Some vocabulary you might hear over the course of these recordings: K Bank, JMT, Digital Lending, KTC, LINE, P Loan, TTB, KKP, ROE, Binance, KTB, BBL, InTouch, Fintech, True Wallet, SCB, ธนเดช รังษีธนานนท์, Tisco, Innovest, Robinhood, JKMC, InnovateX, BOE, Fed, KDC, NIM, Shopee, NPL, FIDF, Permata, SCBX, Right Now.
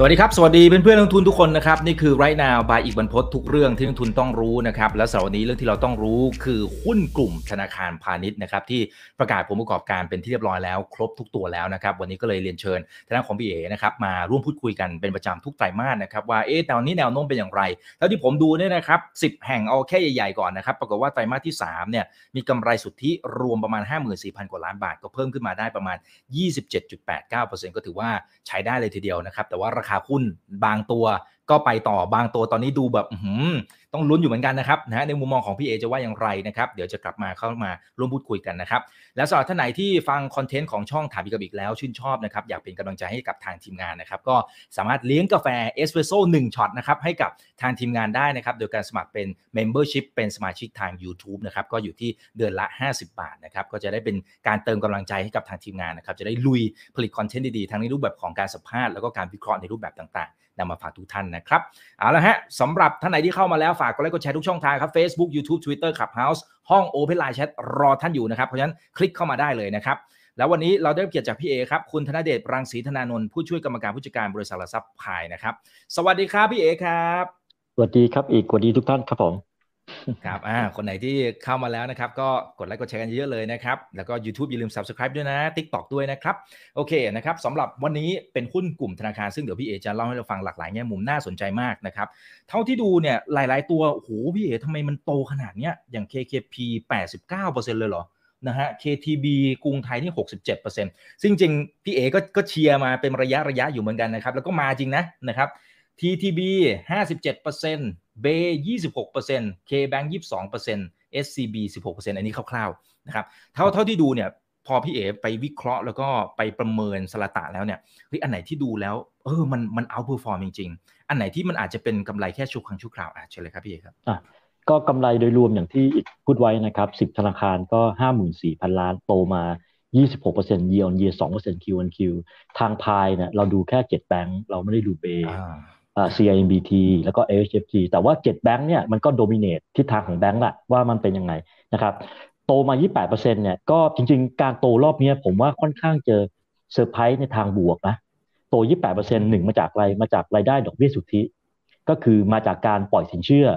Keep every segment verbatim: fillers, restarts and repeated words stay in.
สวัสดีครับสวัสดีเพื่อนเพื่อนนักทุนทุกคนนะครับนี่คือ Right Now by อีกบรรพตทุกเรื่องที่นักทุนต้องรู้นะครับและสำหรับวันนี้เรื่องที่เราต้องรู้คือหุ้นกลุ่มธนาคารพาณิชย์นะครับที่ประกาศผลประกอบการเป็นที่เรียบร้อยแล้วครบทุกตัวแล้วนะครับวันนี้ก็เลยเรียนเชิญทางด้านของพี่เอ๋นะครับมาร่วมพูดคุยกันเป็นประจำทุกไตรมาสนะครับว่าเอ๊ะตอนนี้แนวโน้มเป็นอย่างไรแล้วที่ผมดูเนี่ยนะครับสิบแห่งเอาแค่ใหญ่ๆก่อนนะครับปรากฏว่าไตรมาสที่สามเนี่ยมีกำไรสุทธิรวมประมาณ ห้าหมื่นสี่พัน กว่าล้านบาทก็เพิ่มขึ้นมาได้ประมาณ ยี่สิบเจ็ดจุดแปดเก้าเปอร์เซ็นต์ ก็ถือว่าใช้ได้เลยทีเดียวนะครับแต่ว่าราคาหุ้นบางตัวก็ไปต่อบางตัวตอนนี้ดูแบบต้องลุ้นอยู่เหมือนกันนะครับนะในมุมมองของพี่เอจะว่าอย่างไรนะครับเดี๋ยวจะกลับมาเข้ามาร่วมพูดคุยกันนะครับแล้วสำหรับท่านไหนที่ฟังคอนเทนต์ของช่องถามอีกกับอีกแล้วชื่นชอบนะครับอยากเป็นกำลังใจให้กับทางทีมงานนะครับก็สามารถเลี้ยงกาแฟเอสเปรสโซ่หนึ่งช็อตนะครับให้กับทางทีมงานได้นะครับโดยการสมัครเป็น Membership เป็นสมาชิกทาง YouTube นะครับก็อยู่ที่เดือนละห้าสิบบาทนะครับก็จะได้เป็นการเติมกำลังใจให้กับทางทีมงานนะครับจะได้ลุยผลิตคอนเทนต์ดีๆทั้งในรูปแบบของการสัมภาษณ์แล้วก็การวิเคราะห์ในรูปแบบต่างๆนำมาฝากทุกท่านนะครับเอาละฮะสำหรับท่านไหนที่เข้ามาแล้วฝากกดไลค์กดแชร์ทุกช่องทางครับ Facebook YouTube Twitter Clubhouse ห้อง Open Line Chat รอท่านอยู่นะครับเพราะฉะนั้นคลิกเข้ามาได้เลยนะครับแล้ววันนี้เราได้เกียรติจากพี่เอครับคุณธนเดชรังสีธนานนท์ผู้ช่วยกรรมการผู้จัดการบริษัทหลักทรัพย์พายนะครับสวัสดีครับพี่เอครับสวัสดีครับอีกสวัสดีทุกท่านครับผมครับอ่าคนไหนที่เข้ามาแล้วนะครับก็กดไลค์กดแชร์กันเยอะเลยนะครับแล้วก็ YouTube อย่าลืม Subscribe ด้วยนะ TikTok ด้วยนะครับโอเคนะครับสำหรับวันนี้เป็นหุ้นกลุ่มธนาคารซึ่งเดี๋ยวพี่เอจะเล่าให้เราฟังหลากหลายแง่มุมน่าสนใจมากนะครับเท่าที่ดูเนี่ยหลายๆตัวโอ้โหพี่เอทำไมมันโตขนาดเนี้ยอย่าง เค เค พี แปดสิบเก้าเปอร์เซ็นต์ เลยเหรอนะฮะ เค ที บี กรุงไทยนี่ หกสิบเจ็ดเปอร์เซ็นต์ ซึ่งจริงๆพี่เอก็ก็เชียร์มาเป็นระยะระยะอยู่เหมือนกันนะครับแล้วก็มาจริงนะนะครับ ที ที บี ห้าสิบเจ็ดเปอร์เซ็นต์Bay ยี่สิบหกเปอร์เซ็นต์ K Bank ยี่สิบสองเปอร์เซ็นต์ เอส ซี บี สิบหกเปอร์เซ็นต์ อันนี้คร่าวๆนะครับเท่าเท่าที่ดูเนี่ยพอพี่เอ๋ไปวิเคราะห์แล้วก็ไปประเมินสลตะแล้วเนี่ยเฮ้ยอันไหนที่ดูแล้วเออมันมันเอาท์เพอร์ฟอร์มจริงๆอันไหนที่มันอาจจะเป็นกำไรแค่ชั่วครั้งชั่วคราวอ่ะเชิญเลยครับพี่เอ๋ครับอ่ะก็กำไรโดยรวมอย่างที่อีกพูดไว้นะครับสิบธนาคารก็ ห้าหมื่นสี่พัน ล้านโตมา ยี่สิบหกเปอร์เซ็นต์ year on year สองเปอร์เซ็นต์ Q on Q ทางพายเนี่ยเราดูแค่เจ็ดแบงค์เราไม่ได้ดู Bayซี ไอ เอ็ม บี ที แล้วก็ เอช เอฟ ที แต่ว่าเจ็ดแบงค์เนี่ยมันก็โดมิเนตทิศทางของแบงค์ละว่ามันเป็นยังไงนะครับโตมา ยี่สิบแปดเปอร์เซ็นต์ เนี่ยก็จริงๆการโตรอบนี้ผมว่าค่อนข้างเจอเซอร์ไพรส์ในทางบวกนะโต ยี่สิบแปดเปอร์เซ็นต์ หนึ่งมาจากอะไรมาจากรายได้ดอกเบี้ยสุทธิก็คือมาจากการปล่อยสินเชื่อ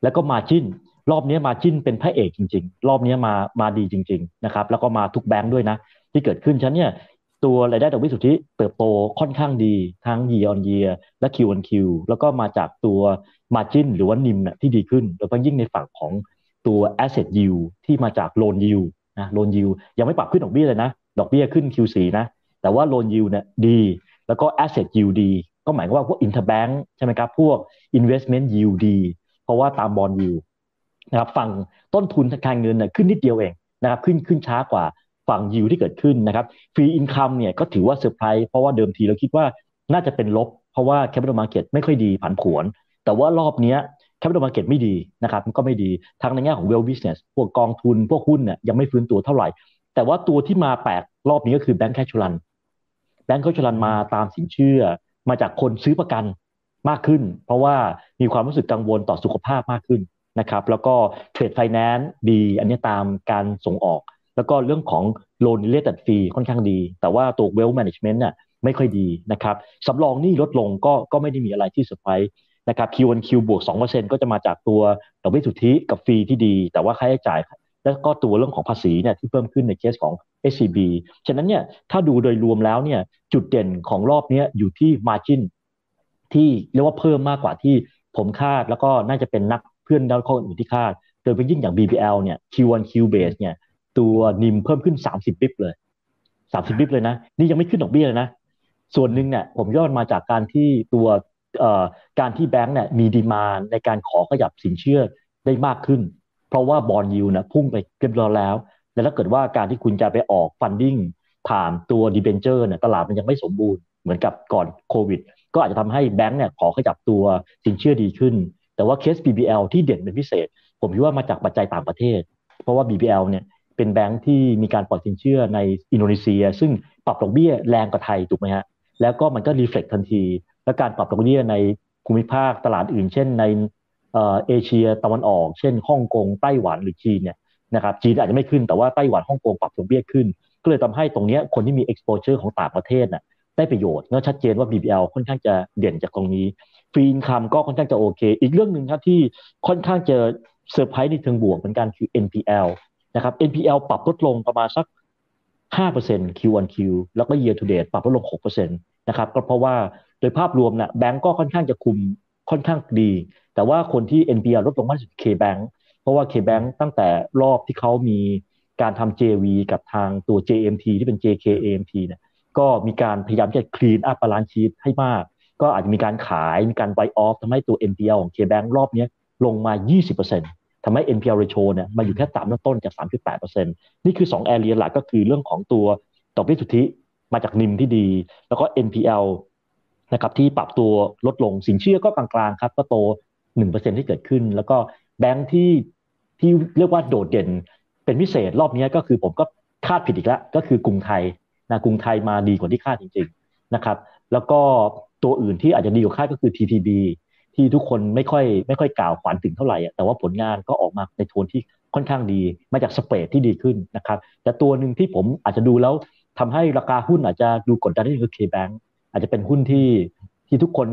แล้วก็มาจิ้นรอบนี้มาจิ้นเป็นพระเอกจริงๆรอบนี้มามาดีจริงๆนะครับแล้วก็มาทุกแบงค์ด้วยนะที่เกิดขึ้นฉันเนี่ยตัวรายได้ดอกเบี้ยสุทธิเติบโตค่อนข้างดีทั้ง year on year และ Q on Q แล้วก็มาจากตัว margin หรือว่า เอ็น ไอ เอ็ม น่ะที่ดีขึ้นโดยเฉพาะยิ่งในฝั่งของตัว asset yield ที่มาจาก loan yield นะ loan yield ยังไม่ปรับขึ้นดอกเบี้ยเลยนะดอกเบี้ยขึ้น คิว โฟร์ นะแต่ว่า loan yield เนี่ยดีแล้วก็ asset yield ดีก็หมายความว่าพวก interbank ใช่ไหมครับพวก investment yield ดีเพราะว่าตาม bond yield นะครับฝั่งต้นทุนทางการเงินน่ะขึ้นนิดเดียวเองนะครับขึ้นขึ้นช้ากว่าฝั่งยิวที่เกิดขึ้นนะครับฟรีอินคัมเนี่ยก็ถือว่าเซอร์ไพรส์เพราะว่าเดิมทีเราคิดว่าน่าจะเป็นลบเพราะว่าแคปิตอลมาร์เก็ตไม่ค่อยดีผันผวนแต่ว่ารอบนี้แคปิตอลมาร์เก็ตไม่ดีนะครับมันก็ไม่ดีทั้งในแง่ของเวลบิสเนสพวกกองทุนพวกหุ้นเนี่ยยังไม่ฟื้นตัวเท่าไหร่แต่ว่าตัวที่มาแปลกรอบนี้ก็คือแบงก์แคชชลันแบงก์แคชชลันมาตามสินเชื่อมาจากคนซื้อประกันมากขึ้นเพราะว่ามีความรู้สึกกังวลต่อสุขภาพมากขึ้นนะครับแล้วก็เทรดไฟแนนซ์ดีอันนี้ตามการส่งออกแล้วก็เรื่องของ loan related fee ค่อนข้างดีแต่ว่าตัว wealth management น่ะไม่ค่อยดีนะครับสำรองหนี้ลดลงก็ก็ไม่ได้มีอะไรที่เซอร์ไพรส์นะครับ Q on Q บวก สองเปอร์เซ็นต์ ก็จะมาจากตัวดอกเบี้ยสุทธิกับฟรีที่ดีแต่ว่าค่าใช้จ่ายแล้วก็ตัวเรื่องของภาษีเนี่ยที่เพิ่มขึ้นในเคสของ เอส ซี บี ฉะนั้นเนี่ยถ้าดูโดยรวมแล้วเนี่ยจุดเด่นของรอบนี้อยู่ที่ margin ที่เรียกว่าเพิ่มมากกว่าที่ผมคาดแล้วก็น่าจะเป็นนักเพื่อนดาวคนอื่นที่คาดโดยเฉพาะยิ่งอย่าง บี บี แอล เนี่ย Q on Q base เนี่ยตัว เอ็น ไอ เอ็ม เพิ่มขึ้นสามสิบ บิปเลยสามสิบ บิปเลยนะนี่ยังไม่ขึ้นดอกเบี้ยเลยนะส่วนหนึ่งเนี่ยผมย้อนมาจากการที่ตัวการที่แบงก์เนี่ยมีดีมานด์ในการขอขยับสินเชื่อได้มากขึ้นเพราะว่าบอนด์ยิลด์นะพุ่งไปเกือบร้อยแล้วแล้วถ้าเกิดว่าการที่คุณจะไปออกฟันดิ้งผ่านตัวดีเบนเจอร์เนี่ยตลาดมันยังไม่สมบูรณ์เหมือนกับก่อนโควิดก็อาจจะทำให้แบงก์เนี่ยขอขยับตัวสินเชื่อดีขึ้นแต่ว่าเคส บี บี แอล ที่เด่นเป็นพิเศษผมคิดว่ามาจากปัจจัยต่างประเทศเพราะว่า บี บี แอล เนี่ยเป็นแบงค์ที่มีการปล่อยสินเชื่อในอินโดนีเซียซึ่งปรับดอกเบี้ยแรงกว่าไทยถูกไหมฮะแล้วก็มันก็รีเฟล็กทันทีและการปรับดอกเบี้ยในภูมิภาคตลาดอื่นเช่นในเอเชียตะวันออกเช่นฮ่องกงไต้หวันหรือจีนเนี่ย นะครับจีนอาจจะไม่ขึ้นแต่ว่าไต้หวันฮ่องกงปรับดอกเบี้ยขึ้นก็เลยทำให้ตรงนี้คนที่มี exposure ของต่างประเทศน่ะได้ประโยชน์ก็ชัดเจนว่า บี บี แอล ค่อนข้างจะเด่นจากตรงนี้ฟรีอินคัมก็ค่อนข้างจะโอเคอีกเรื่องนึงครับที่ค่อนข้างจะเซอร์ไพรส์ในเชิงบวกเหมือนกันคือ เอ็น พี แอล นะครับ เอ็น พี แอล ปรับลดลงประมาณสัก ห้าเปอร์เซ็นต์ คิว ออน คิว แล้วก็ year to date ปรับลดลง หกเปอร์เซ็นต์ นะครับก็เพราะว่าโดยภาพรวมน่ะแบงก์ก็ค่อนข้างจะคุมค่อนข้างดีแต่ว่าคนที่ เอ็น พี แอล ลดลงมากที่สุด K Bank เพราะว่า K Bank ตั้งแต่รอบที่เขามีการทำ เจ วี กับทางตัว เจ เอ็ม ที ที่เป็น เจ เค เอ็ม ซี เนี่ยก็มีการพยายามจะ clean up balance sheet ให้มากก็อาจจะมีการขายมีการ buy off ทำให้ตัว เอ็น พี แอล ของ K Bank รอบนี้ลงมา ยี่สิบเปอร์เซ็นต์ ทำให้ เอ็น พี แอล ratio เนี่ยมาอยู่แค่สามต้นๆจาก สามจุดแปดเปอร์เซ็นต์ นี่คือสอง area หลักก็คือเรื่องของตัวดอกเบี้ยสุทธิมาจาก เอ็น ไอ เอ็ม ที่ดีแล้วก็ เอ็น พี แอล นะครับที่ปรับตัวลดลงสินเชื่อก็กลางๆครับก็โต หนึ่งเปอร์เซ็นต์ ที่เกิดขึ้นแล้วก็แบงค์ที่ที่เรียกว่าโดดเด่นเป็นพิเศษรอบนี้ก็คือผมก็คาดผิดอีกแล้วก็คือกรุงไทยนะกรุงไทยมาดีกว่าที่คาดจริงๆนะครับแล้วก็ตัวอื่นที่อาจจะดีกว่าคาดก็คือ ที ที บี ที่ทุกคนไม่ค่อยไม่ค่อยกล่าวขวัญถึงเท่าไหร่แต่ว่าผลงานก็ออกมาในโทนที่ค่อนข้างดีมาจากสเปรดที่ดีขึ้นนะครับแต่ตัวหนึ่งที่ผมอาจจะดูแล้วทำให้ราคาหุ้นอาจจะดูกดดันนิดนึงคือ K Bank อาจจะเป็นหุ้นที่ที่ทุกคน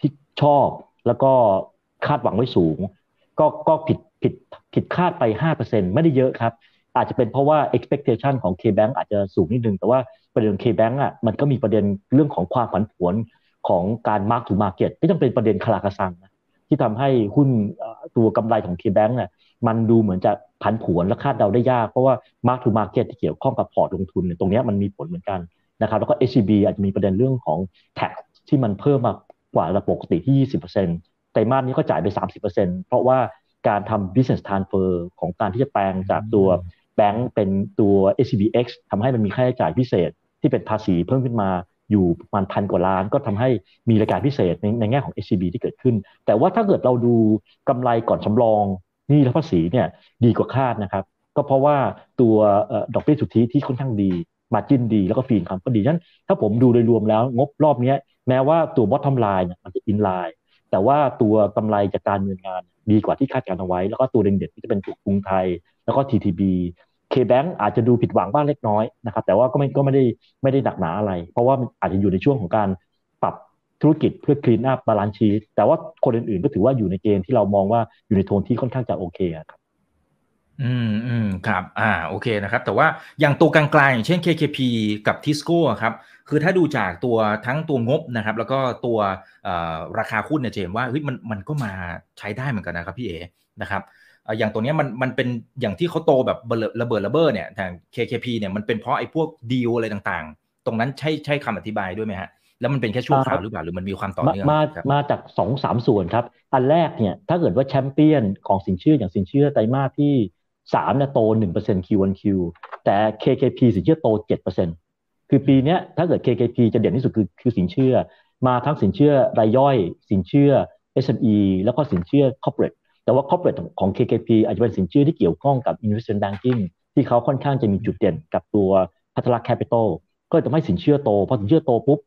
ที่ชอบแล้วก็คาดหวังไว้สูงก็ก็ผิดผิดผิดคาดไป ห้าเปอร์เซ็นต์ ไม่ได้เยอะครับอาจจะเป็นเพราะว่า expectation ของ K Bank อาจจะสูงนิดนึงแต่ว่าประเด็น K Bank อ่ะมันก็มีประเด็นเรื่องของความผันผวนของการ mark to market ที่จำเป็นประเด็นคลากระซังนะที่ทำให้หุ้นตัวกำไรของ K Bank น่ะมันดูเหมือนจะผันผวนและคาดเดาได้ยากเพราะว่า mark to market ที่เกี่ยวข้องกับพอร์ตลงทุนเนี่ยตรงนี้มันมีผลเหมือนกันนะครับแล้วก็ เอส ซี บี อาจจะมีประเด็นเรื่องของ tax ที่มันเพิ่มมากว่าปกติที่ ยี่สิบเปอร์เซ็นต์ ไตรมาสนี้ก็จ่ายไป สามสิบเปอร์เซ็นต์ เพราะว่าการทำ business transfer ของการที่จะแปลงจากตัวแบงก์เป็นตัว เอส ซี บี เอ็กซ์ ทำให้มันมีค่าใช้จ่ายพิเศษที่เป็นภาษีเพิ่มขึ้นมาอยู่ประมาณพันกว่าล้านก็ทำให้มีรายการพิเศษในในแง่ของ เอส ซี บี ที่เกิดขึ้นแต่ว่าถ้าเกิดเราดูกำไรก่อนสำรองนี่และภาษีเนี่ยดีกว่าคาดนะครับก็เพราะว่าตัวดอกเบี้ยสุทธิที่ค่อนข้างดีมาร์จิ้นดีแล้วก็ฟีนคำก็ดีนั้นถ้าผมดูโดยรวมแล้วงบรอบนี้แม้ว่าตัว bottom line มันจะ in line แต่ว่าตัวกำไรจากการดำเนินงานดีกว่าที่คาดการเอาไว้แล้วก็ตัวเด่นๆที่จะเป็นตัวกรุงไทยแล้วก็ ที ที บี K Bank อาจจะดูผิดหวังบ้างเล็กน้อยนะครับแต่ว่าก็ไม่ก็ไม่ได้ไม่ได้หนักหนาอะไรเพราะว่ามันอาจจะอยู่ในช่วงของการปรับธุรกิจเพื่อ clean up balance sheet แต่ว่าคนอื่นๆก็ถือว่าอยู่ในเกณฑ์ที่เรามองว่าอยู่ในโทนที่ค่อนข้างจะโอเคครับอืมอืมครับอ่าโอเคนะครับแต่ว่าอย่างตัวกลางๆอย่างเช่น เค เค พี กับ Tisco ครับคือถ้าดูจากตัวทั้งตัวงบนะครับแล้วก็ตัวราคาหุ้นเนี่ยจะเห็นว่าเฮ้ยมันมันก็มาใช้ได้เหมือนกันนะครับพี่เอนะครับอย่างตัวนี้มันมันเป็นอย่างที่เขาโตแบบระเบิดระเบ้อเนี่ยทาง เค เค พี เนี่ยมันเป็นเพราะไอ้พวกดีลอะไรต่างๆตรงนั้นใช่ใช่คำอธิบายด้วยไหมฮะแล้วมันเป็นแค่ชั่วคราวหรือเปล่าหรือมันมีความต่อเนื่องมามาจาก สองถึงสาม ส่วนครับอันแรกเนี่ยถ้าเกิดว่าแชมเปี้ยนของสินเชื่ออย่างสินเชื่อไตรมาสที่สามเนี่ยโต หนึ่งเปอร์เซ็นต์ คิว ออน คิว แต่ เค เค พี สินเชื่อโต เจ็ดเปอร์เซ็นต์ คือปีนี้ถ้าเกิด เค เค พี จะเด่นที่สุดคือคือสินเชื่อมาทั้งสินเชื่อรายย่อยสินเชื่อ เอส เอ็ม อี แล้วก็สินเชื่อ corporateแต่ว่า corporate ของ เค เค พี อาจจะเป็นสินเชื่อที่เกี่ยวข้องกับ investment banking ที่เขาค่อนข้างจะมีจุดเด่นกับตัวพัฒนา capital ก็จะทำให้สินเชื่อโตพอสินเชื่อโตปุ๊บ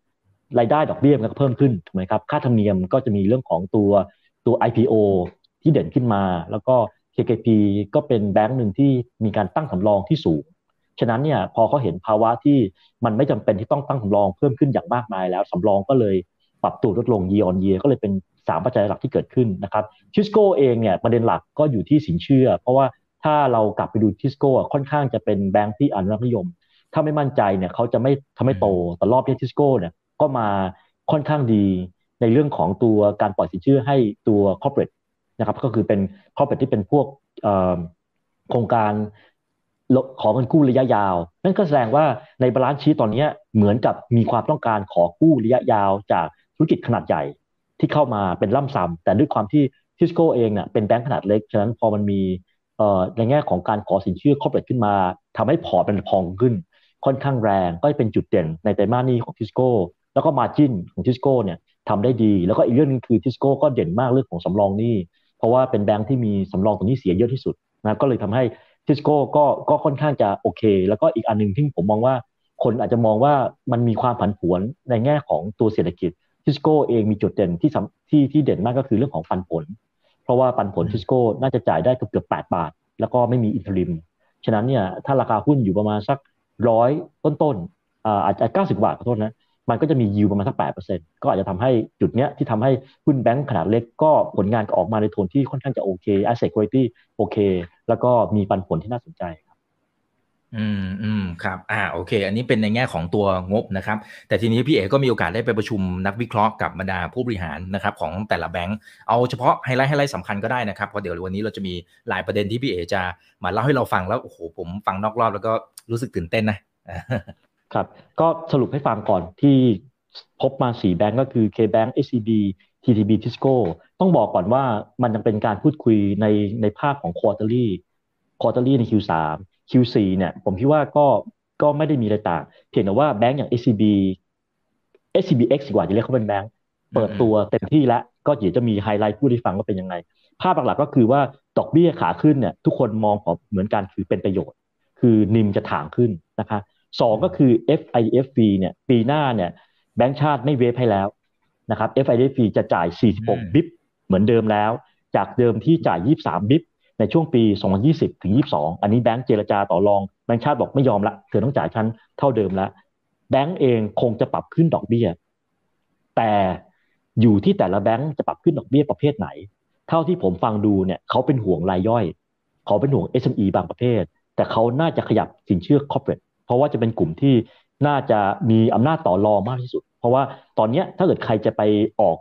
รายได้ดอกเบี้ยมันก็เพิ่มขึ้นถูกไหมครับค่าธรรมเนียมก็จะมีเรื่องของตัวตัว ไอ พี โอ ที่เด่นขึ้นมาแล้วก็ เค เค พี ก็เป็นแบงก์หนึ่งที่มีการตั้งสำรองที่สูงฉะนั้นเนี่ยพอเขาเห็นภาวะที่มันไม่จำเป็นที่ต้องตั้งสำรองเพิ่มขึ้นอย่างมากมายแล้วสำรองก็เลยปรับตัวลดลง year on year ก็เลยเป็นสามปัจจัยหลักที่เกิดขึ้นนะครับ Tisco เองเนี่ยประเด็นหลักก็อยู่ที่สินเชื่อเพราะว่าถ้าเรากลับไปดู Tisco อ่ะค่อนข้างจะเป็นแบงค์ที่อนุรักษ์นิยมถ้าไม่มั่นใจเนี่ยเขาจะไม่ทำให้โตแต่รอบนี้ Tisco เนี่ยก็มาค่อนข้างดีในเรื่องของตัวการปล่อยสินเชื่อให้ตัว corporate นะครับก็คือเป็น corporate ที่เป็นพวกเอ่อโครงการขอเงินกู้ระยะยาวนั่นก็แสดงว่าในบาลานซ์ชีตตอนนี้เหมือนกับมีความต้องการขอกู้ระยะยาวจากธุรกิจขนาดใหญ่ที่เข้ามาเป็นล่ำซ้ำแต่ด้วยความที่ Hisco เองเนี่ยเป็นแบงก์ขนาดเล็กฉะนั้นพอมันมีในแง่ของการขอสินเชื่อ corporate ขึ้นมาทำให้พอร์ตเป็นพองขึ้นค่อนข้างแรงก็เป็นจุดเด่นในไตรมาสนี้ของ Hisco แล้วก็ margin ของ Hisco เนี่ยทำได้ดีแล้วก็อีกเรื่องนึงคือ Hisco ก็เด่นมากเรื่องของสำรองหนี้เพราะว่าเป็นแบงก์ที่มีสำรองตรงนี้เสียเยอะที่สุดนะก็เลยทำให้ Hisco ก็ก็ค่อนข้างจะโอเคแล้วก็อีกอันนึงที่ผมมองว่าคนอาจจะมองว่ามันมีความผันผวนในแง่ของตัวเศรษฐกิจTisco เองมีจุดเด่นที่ที่ที่เด่นมากก็คือเรื่องของปันผลเพราะว่าปันผล Tisco น่าจะจ่ายได้เกือบๆแปดบาทแล้วก็ไม่มีอินทริม ฉะนั้นเนี่ยถ้าราคาหุ้นอยู่ประมาณสักหนึ่งร้อยต้นๆอ่าอาจจะเก้าสิบบาทขอโทษนะมันก็จะมียิวประมาณสัก แปดเปอร์เซ็นต์ ก็อาจจะทำให้จุดเนี้ยที่ทำให้หุ้นแบงก์ขนาดเล็กก็ผลงานก็ออกมาในโทนที่ค่อนข้างจะโอเค asset quality โอเคแล้วก็มีปันผลที่น่าสนใจครับอืมอืมครับอ่าโอเคอันนี้เป็นในแง่ของตัวงบนะครับแต่ทีนี้พี่เอ๋ก็มีโอกาสได้ไปประชุมนักวิเคราะห์กับบรรดาผู้บริหารนะครับของแต่ละแบงก์เอาเฉพาะไฮไลท์ไฮไลท์สำคัญก็ได้นะครับเพราะเดี๋ยววันนี้เราจะมีหลายประเด็นที่พี่เอ๋จะมาเล่าให้เราฟังแล้วโอ้โหผมฟังนอกรอบแล้วก็รู้สึกตื่นเต้นนะครับก็สรุปให้ฟังก่อนที่พบมาสี่แบงก์ก็คือ K Bank เอส ซี บี ที ที บี Tisco ต้องบอกก่อนว่ามันยังเป็นการพูดคุยในในภาคของ quarterly quarterly ใน คิว สาม คิว สี่ เนี่ยผมคิดว่าก็ก็ไม่ได้มีอะไรต่างเพียงแต่ว่าแบงก์อย่าง เอส ซี บี เอส ซี บี เอ็กซ์ กว่าจะเรียกเขาเป็นแบงก์เปิดตัวเต็มที่แล้วก็เดี๋ยวจะมีไฮไลท์พูดให้ฟังว่าเป็นยังไงภาพหลักๆก็คือว่าดอกเบี้ยขาขึ้นเนี่ยทุกคนมองเหมือนกันคือเป็นประโยชน์คือเอ็น ไอ เอ็ม จะถ่างขึ้นนะคะสองก็คือ เอฟ ไอ ดี เอฟ ฟรีเนี่ยปีหน้าเนี่ยแบงก์ชาติไม่เวฟให้แล้วนะครับ เอฟ ไอ ดี เอฟ ฟรีจะจ่ายสี่สิบหกบิปเหมือนเดิมแล้วจากเดิมที่จ่ายยี่สิบสามบิปในช่วงปีสองพันยี่สิบถึงยี่สิบสองอันนี้แบงก์เจรจาต่อรองแบงก์ชาติบอกไม่ยอมละเธอต้องจ่ายชั้นเท่าเดิมละแบงก์เองคงจะปรับขึ้นดอกเบี้ยแต่อยู่ที่แต่ละแบงก์จะปรับขึ้นดอกเบี้ยประเภทไหนเท่าที่ผมฟังดูเนี่ยเขาเป็นห่วงรายย่อยเขาเป็นห่วง เอส เอ็ม อี บางประเภทแต่เขาน่าจะขยับสินเชื่อ corporateเพราะว่าจะเป็นกลุ่มที่น่าจะมีอำนาจต่อรองมากที่สุดเพราะว่าตอนนี้ถ้าเกิดใครจะไปออก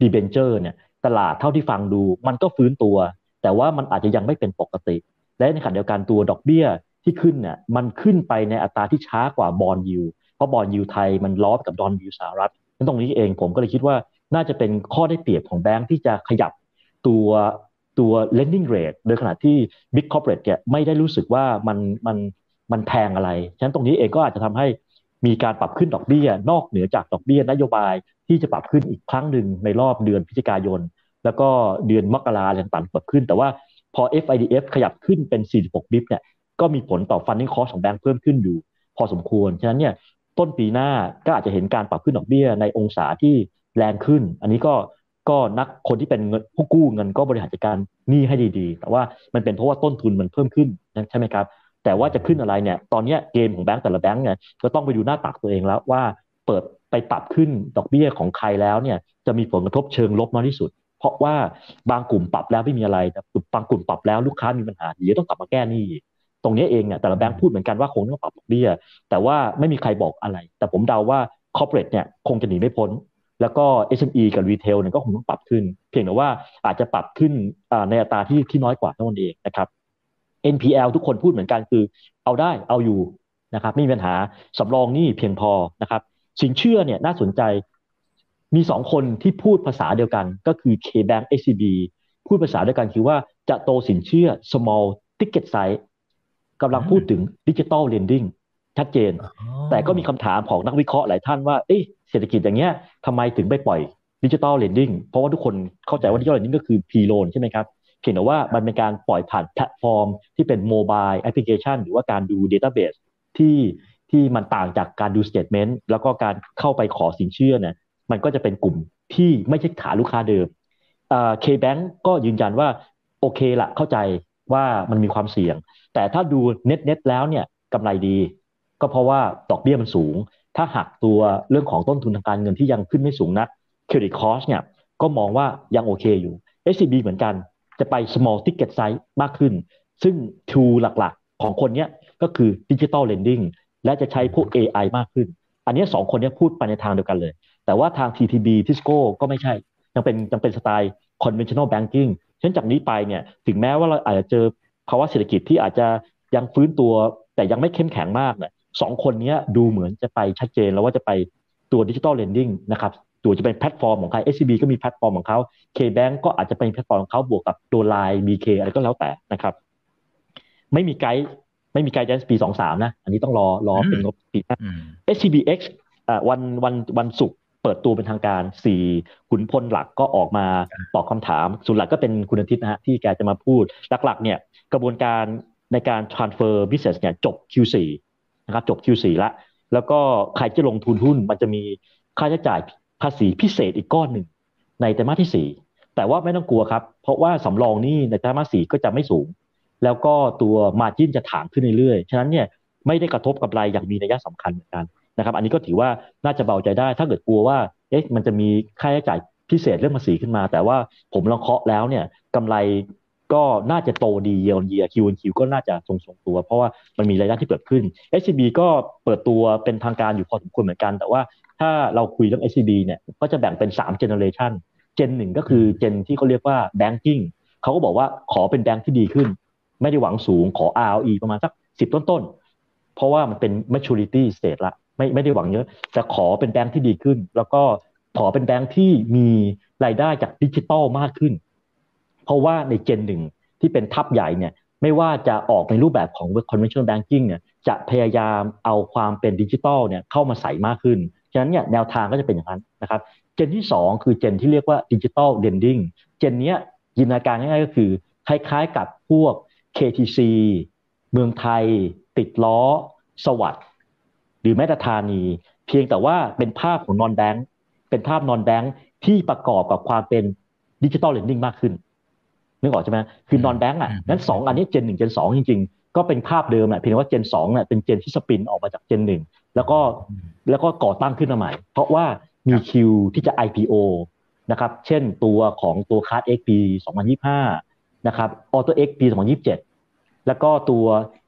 ดีเบนเจอร์เนี่ยตลาดเท่าที่ฟังดูมันก็ฟื้นตัวแต่ว่ามันอาจจะยังไม่เป็นปกติและในขณะเดียวกันตัวดอกเบี้ยที่ขึ้นเนี่ยมันขึ้นไปในอัตราที่ช้ากว่าบอนด์ยิลด์เพราะบอนด์ยิลด์ไทยมันล้อกับดอนยิลด์สหรัฐนั่นตรงนี้เองผมก็เลยคิดว่าน่าจะเป็นข้อได้เปรียบของแบงค์ที่จะขยับตัวตัว lending rate โดยขณะที่ big corporate เนี่ยไม่ได้รู้สึกว่ามันมันมันแพงอะไรฉะนั้นตรงนี้เองก็อาจจะทำให้มีการปรับขึ้นดอกเบี้ยนอกเหนือจากดอกเบี้ยนโยบายที่จะปรับขึ้นอีกครั้งหนึ่งในรอบเดือนพฤศจิกายนแล้วก็เดือนมกราคมอะไรต่างๆปรับขึ้นแต่ว่าพอ เอฟ ไอ ดี เอฟ ขยับขึ้นเป็นสี่สิบหกบิปเนี่ยก็มีผลต่อ funding cost ของแบงค์เพิ่มขึ้นอยู่พอสมควรฉะนั้นเนี่ยต้นปีหน้าก็อาจจะเห็นการปรับขึ้นดอกเบี้ยในองศาที่แรงขึ้นอันนี้ก็ก็นักคนที่เป็นผู้กู้เงินก็บริหารจัดการหนี้ให้ดีๆแต่ว่ามันเป็นเพราะว่าต้นทุนมันเพิ่มขึ้นใช่ไหมครับแต่ว่าจะขึ้นอะไรเนี่ยตอนนี้เกมของแบงก์แต่ละแบงก์เนี่ยก็ต้องไปดูหน้าตักตัวเองแล้วว่าเปิดไปปรับขึ้นดอกเบี้ยของใครแล้วเนี่ยจะมีผลกระทบเชิงลบมากที่สุดเพราะว่าบางกลุ่มปรับแล้วไม่มีอะไรแต่บางกลุ่มปรับแล้วลูกค้ามีปัญหาเดี๋ยวต้องกลับมาแก้หนี้ตรงนี้เองเนี่ยแต่ละแบงก์พูดเหมือนกันว่าคงต้องปรับดอกเบี้ยแต่ว่าไม่มีใครบอกอะไรแต่ผมเดาว่าคอร์เปอเรทเนี่ยคงจะหนีไม่พ้นแล้วก็ เอส เอ็ม อี กับรีเทลเนี่ยก็คงต้องปรับขึ้นเพียงแต่ว่าอาจจะปรับขึ้นในอัตราที่ที่น้อยกว่าเท่านั้นเองนะครับเอ็น พี แอล ทุกคนพูดเหมือนกันคือเอาได้เอาอยู่นะครับไม่มีปัญหาสำรองหนี้เพียงพอนะครับสินเชื่อเนี่ยน่าสนใจมีสองคนที่พูดภาษาเดียวกันก็คือ K Bank เอส ซี บี พูดภาษาเดียวกันคือว่าจะโตสินเชื่อ small ticket size กำลังพูดถึง Digital Lending ชัดเจน oh. แต่ก็มีคำถามของนักวิเคราะห์หลายท่านว่าเอ๊ะเศรษฐกิจอย่างเงี้ยทำไมถึงไปปล่อย Digital Lending เพราะว่าทุกคนเข้าใจว่า Digital Lending ก็คือ P Loan ใช่ไหมครับเพียงแต่ว่ามันเป็นการปล่อยผ่านแพลตฟอร์มที่เป็นโมบายแอปพลิเคชันหรือว่าการดู database ที่ที่มันต่างจากการดู statement แล้วก็การเข้าไปขอสินเชื่อเนี่ยมันก็จะเป็นกลุ่มที่ไม่ใช่ฐานลูกค้าเดิมเอ่อ K Bank ก็ยืนยันว่าโอเคละเข้าใจว่ามันมีความเสี่ยงแต่ถ้าดู net net แล้วเนี่ยกำไรดีก็เพราะว่าดอกเบี้ยมันสูงถ้าหักตัวเรื่องของต้นทุนทางการเงินที่ยังขึ้นไม่สูงนัก credit cost เนี่ยก็มองว่ายังโอเคอยู่ เอส ซี บี เหมือนกันจะไป small ticket size มากขึ้นซึ่ง tool หลักๆของคนเนี้ยก็คือ digital lending และจะใช้พวก เอ ไอ มากขึ้นอันนี้สองคนเนี้ยพูดไปในทางเดียวกันเลยแต่ว่าทาง ที ที บี Tisco ก็ไม่ใช่ยังเป็นยังเป็นสไตล์ conventional banking ฉะนั้นจากนี้ไปเนี่ยถึงแม้ว่าเราอาจจะเจอภาวะเศรษฐกิจที่อาจจะยังฟื้นตัวแต่ยังไม่เข้มแข็งมากเนี่ยสองคนเนี้ยดูเหมือนจะไปชัดเจนแล้วว่าจะไปตัว digital lending นะครับตัวจะเป็นแพลตฟอร์มของใคร เอส ซี บี ก็มีแพลตฟอร์มของเขา K Bank ก็อาจจะเป็นแพลตฟอร์มของเขาบวกกับตัว ไลน์ บี เค อะไรก็แล้วแต่นะครับไม่มีไกด์ไม่มีไกด์แดนซ์ปีสองสามนะอันนี้ต้องรอรอเป็นงบปีหน้า เอส ซี บี เอ็กซ์ อ่าวันวันวันศุกร์เปิดตัวเป็นทางการสี่ขุนพลหลักก็ออกมาตอบคำถามส่วนหลักก็เป็นคุณอาทิตย์นะฮะที่แกจะมาพูดหลักๆเนี่ยกระบวนการในการ transfer business เนี่ยจบ คิว สี่ นะครับจบ คิว สี่ ละแล้วก็ใครจะลงทุนหุ้นมันจะมีค่าใช้จ่ายภาษีพิเศษอีกก้อนหนึ่งในไตรมาสที่สี่แต่ว่าไม่ต้องกลัวครับเพราะว่าสำรองหนี้ในไตรมาสที่สี่ก็จะไม่สูง แล้วก็ตัว margin จะถางขึ้นเรื่อยๆฉะนั้นเนี่ยไม่ได้กระทบกับรายอย่างมีนัยสำคัญเหมือนกันนะครับอันนี้ก็ถือว่าน่าจะเบาใจได้ถ้าเกิดกลัวว่าเอ๊ะมันจะมีค่าใช้จ่ายพิเศษเรื่องภาษีขึ้นมาแต่ว่าผมลองเคาะแล้วเนี่ยกำไรก็น่าจะโตดี year on year Q on Q ก็น่าจะทรงๆตัวเพราะว่ามันมีรายได้ที่เกิดขึ้น เอส ซี บี ก็เปิดตัวเป็นทางการอยู่พอสมควรเหมือนกันแต่ว่าถ้าเราคุยเรื่อง เอส ซี บี เนี่ยก็จะแบ่งเป็นสาม generation Gen หนึ่งก็คือ Gen ที่เขาเรียกว่า banking เขาก็บอกว่าขอเป็นแบงค์ที่ดีขึ้นไม่ได้หวังสูงขอ อาร์ โอ อี ประมาณสักสิบต้นๆเพราะว่ามันเป็น maturity stage ละไม่ไม่ได้หวังเยอะแต่ขอเป็นแบงค์ที่ดีขึ้นแล้วก็ขอเป็นแบงค์ที่มีรายได้จากดิจิตอลมากขึ้นเพราะว่าใน Gen หนึ่งที่เป็นทัพใหญ่เนี่ยไม่ว่าจะออกในรูปแบบของ conventional banking เนี่ยจะพยายามเอาความเป็นดิจิตอลเนี่ยเข้ามาใส่มากขึ้นฉะนั้นเนี่ยแนวทางก็จะเป็นอย่างนั้นนะครับเจนที่สองคือเจนที่เรียกว่า Digital Lending เจนนี้จินตนาการง่ายๆก็คือคล้ายๆกับพวก เค ที ซี เมืองไทยติดล้อสวัสดิ์หรือแม้แต่ธานีเพียงแต่ว่าเป็นภาพของ Non Bank เป็นภาพ Non Bank ที่ประกอบกับความเป็น Digital Lending มากขึ้นนึกออกใช่ไหมคือ Non Bank อ่ะนั้นสองอันนี้เจนหนึ่งเจนสองจริงๆก็เป็นภาพเดิมแหละเพียงว่าเจนสองน่ะเป็นเจนที่สปินออกมาจากเจนหนึ่งแล้วก็แล้วก็ก่อตั้งขึ้นมาใหม่เพราะว่ามีคิวที่จะ ไอ พี โอ นะครับเช่นตัวของตัวคาร์ด X ปีสองพันยี่สิบห้านะครับออโต้ X ปีสองพันยี่สิบเจ็ดแล้วก็ตัว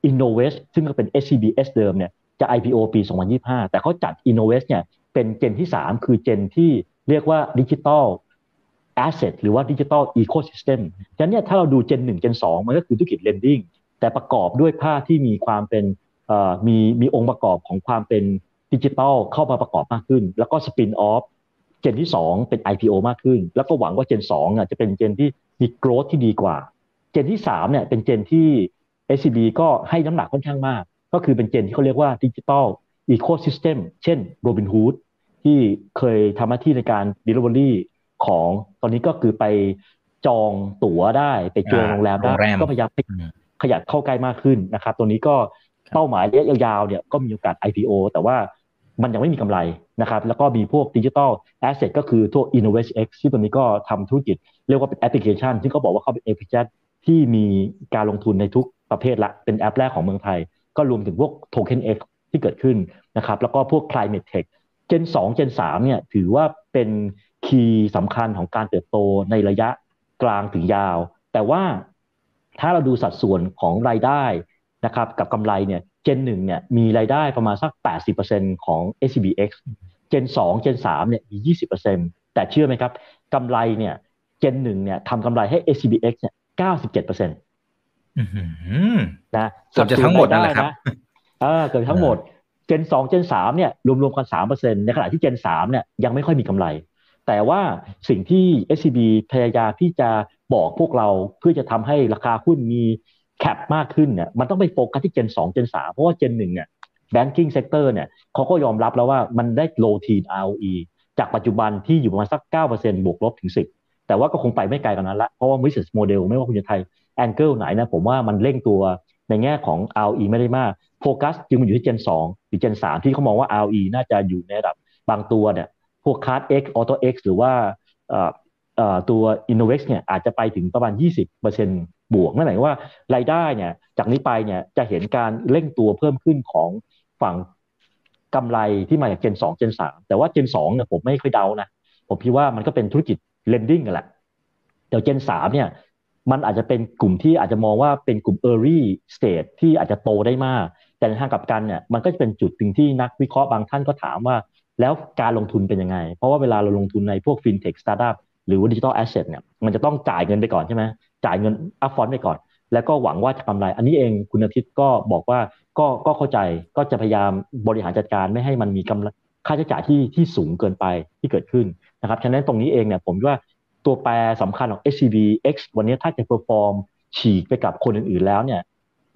Innovest ซึ่งก็เป็น เอส ซี บี เอส เดิมเนี่ยจะ ไอ พี โอ ปีสองพันยี่สิบห้าแต่เขาจัด Innovest เนี่ยเป็นเจนที่สามคือเจนที่เรียกว่า Digital Asset หรือว่า Digital Ecosystem ฉะนั้นเนี่ยถ้าเราดูเจนหนึ่งเจนสองมันก็คือธุรกิจ Lendingแต่ประกอบด้วยภาคที่มีความเป็นมีมีองค์ประกอบของความเป็นดิจิทัลเข้ามาประกอบมากขึ้นแล้วก็สปินออฟเจนที่สองเป็น ไอ พี โอ มากขึ้นแล้วก็หวังว่าเจนสองอ่ะจะเป็นเจนที่มีโกรธที่ดีกว่าเจนที่สามเนี่ยเป็นเจนที่ เอส ซี บี ก็ให้น้ำหนักค่อนข้างมากก็คือเป็นเจนที่เขาเรียกว่า Digital Ecosystem เช่น Robinhood ที่เคยทำหน้าที่ในการ Delivery ของตอนนี้ก็คือไปจองตั๋วได้ไปจองโรงแรมได้ก็พยายามขยับเข้าใกล้มากขึ้นนะครับตัวนี้ก็เป้าหมายระยะยาวๆเนี่ยก็มีโอกาส ไอ พี โอ แต่ว่ามันยังไม่มีกำไรนะครับแล้วก็มีพวก Digital Asset ก็คือตัว InnovateX ที่ตัวนี้ก็ทำธุรกิจเรียกว่าเป็นแอปพลิเคชันที่เขาบอกว่าเขาเป็นแอปพลิเคชันที่มีการลงทุนในทุกประเภทละเป็นแอปแรกของเมืองไทยก็รวมถึงพวก TokenX ที่เกิดขึ้นนะครับแล้วก็พวก Climate Tech Gen สอง Gen สามเนี่ยถือว่าเป็นคีย์สำคัญของการเติบโตในระยะกลางถึงยาวแต่ว่าถ้าเราดูสัดส่วนของรายได้นะครับกับกำไรเนี่ยเจนหนึ่งเนี่ยมีรายได้ประมาณสัก แปดสิบเปอร์เซ็นต์ ของ เอส ซี บี เอ็กซ์ เจนสองเจนสามเนี่ยมี ยี่สิบเปอร์เซ็นต์ แต่เชื่อไหมครับกำไรเนี่ยเจนหนึ่งเนี่ยทำกำไรให้ เอส ซี บี เอ็กซ์ เนี่ย เก้าสิบเจ็ดเปอร์เซ็นต์ อื้อหือนะเกือบจะทั้งหมดนั่นแหละครับเออเกือบทั้งหมดเจนสองเจนสามเนี่ยรวมๆกัน สามเปอร์เซ็นต์ ในขณะที่เจนสามเนี่ยยังไม่ค่อยมีกำไรแต่ว่าสิ่งที่ เอส ซี บี พยายามที่จะบอกพวกเราเพื่อจะทำให้ราคาหุ้นมีแคปมากขึ้นเนี่ยมันต้องไปโฟกัสที่เจนสองเจนสามเพราะว่าเจนหนึ่งเนี่ย banking sector เนี่ยเขาก็ยอมรับแล้วว่ามันได้ low teen อาร์ โอ อี จากปัจจุบันที่อยู่ประมาณสัก เก้าเปอร์เซ็นต์ บวกลบถึงสิบแต่ว่าก็คงไปไม่ไกลกว่านั้นละเพราะว่า business model ไม่ว่าคุณจะไทย angle ไหนนะผมว่ามันเร่งตัวในแง่ของ อาร์ โอ อี ไม่ได้มากโฟกัสจึงมันอยู่ที่เจนสองหรือเจนสามที่เขามองว่า อาร์ โอ อี น่าจะอยู่ในระดับบางตัวเนี่ยพวก Card X Auto X หรือว่าตัว Innovex เนี่ยอาจจะไปถึงประมาณ ยี่สิบเปอร์เซ็นต์ บวกนั่นหมายว่ารายได้เนี่ยจากนี้ไปเนี่ยจะเห็นการเร่งตัวเพิ่มขึ้นของฝั่งกำไรที่มาจากเจนสองเจนสามแต่ว่าเจนสองเนี่ยผมไม่ค่อยเดานะผมคิดว่ามันก็เป็นธุรกิจ lending กันแหละแต่เจนสามเนี่ยมันอาจจะเป็นกลุ่มที่อาจจะมองว่าเป็นกลุ่ม early stage ที่อาจจะโตได้มากแต่ในทางกลับกันเนี่ยมันก็จะเป็นจุดถึงที่นักวิเคราะห์บางท่านก็ถามว่าแล้วการลงทุนเป็นยังไงเพราะว่าเวลาเราลงทุนในพวก Fintech Startupหรือว่า Digital Asset เนี่ยมันจะต้องจ่ายเงินไปก่อนใช่ไหมจ่ายเงิน upfront ไปก่อนแล้วก็หวังว่าจะกำไรอันนี้เองคุณอาทิตย์ก็บอกว่าก็ก็เข้าใจก็จะพยายามบริหารจัดการไม่ให้มันมีกำไรค่าใช้จ่ายที่ที่สูงเกินไปที่เกิดขึ้นนะครับฉะนั้นตรงนี้เองเนี่ยผมว่าตัวแปรสำคัญของ เอส ซี บี เอ็กซ์ วันนี้ถ้าจะ perform ฉีกไปกับคนอื่นๆแล้วเนี่ย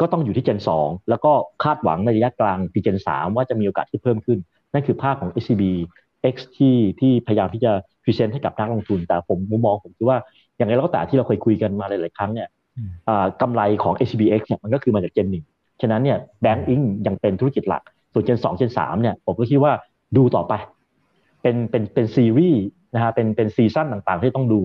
ก็ต้องอยู่ที่ Gen สองแล้วก็คาดหวังในระยะกลางที่ Gen สามว่าจะมีโอกาสที่เพิ่มขึ้นนั่นคือภาพของ เอส ซี บี เอ็กซ์ ที่ที่พยายามที่จะพรีเซนต์ให้กับนักลงทุนแต่ผมมุมมองผมคือว่าอย่างไรแล้วก็แต่ที่เราเคยคุยกันมาหลายๆครั้งเนี่ยกำไรของ เอส ซี บี เอ็กซ์ เนี่ยมันก็คือมาจากเจนหนึ่งฉะนั้นเนี่ยแบงก์อิงยังเป็นธุรกิจหลักส่วนเจนสองเจนสามเนี่ยผมก็คิดว่าดูต่อไปเป็นเป็นเป็นซีรีส์นะฮะเป็นเป็นซีซั่นต่างๆที่ต้องดู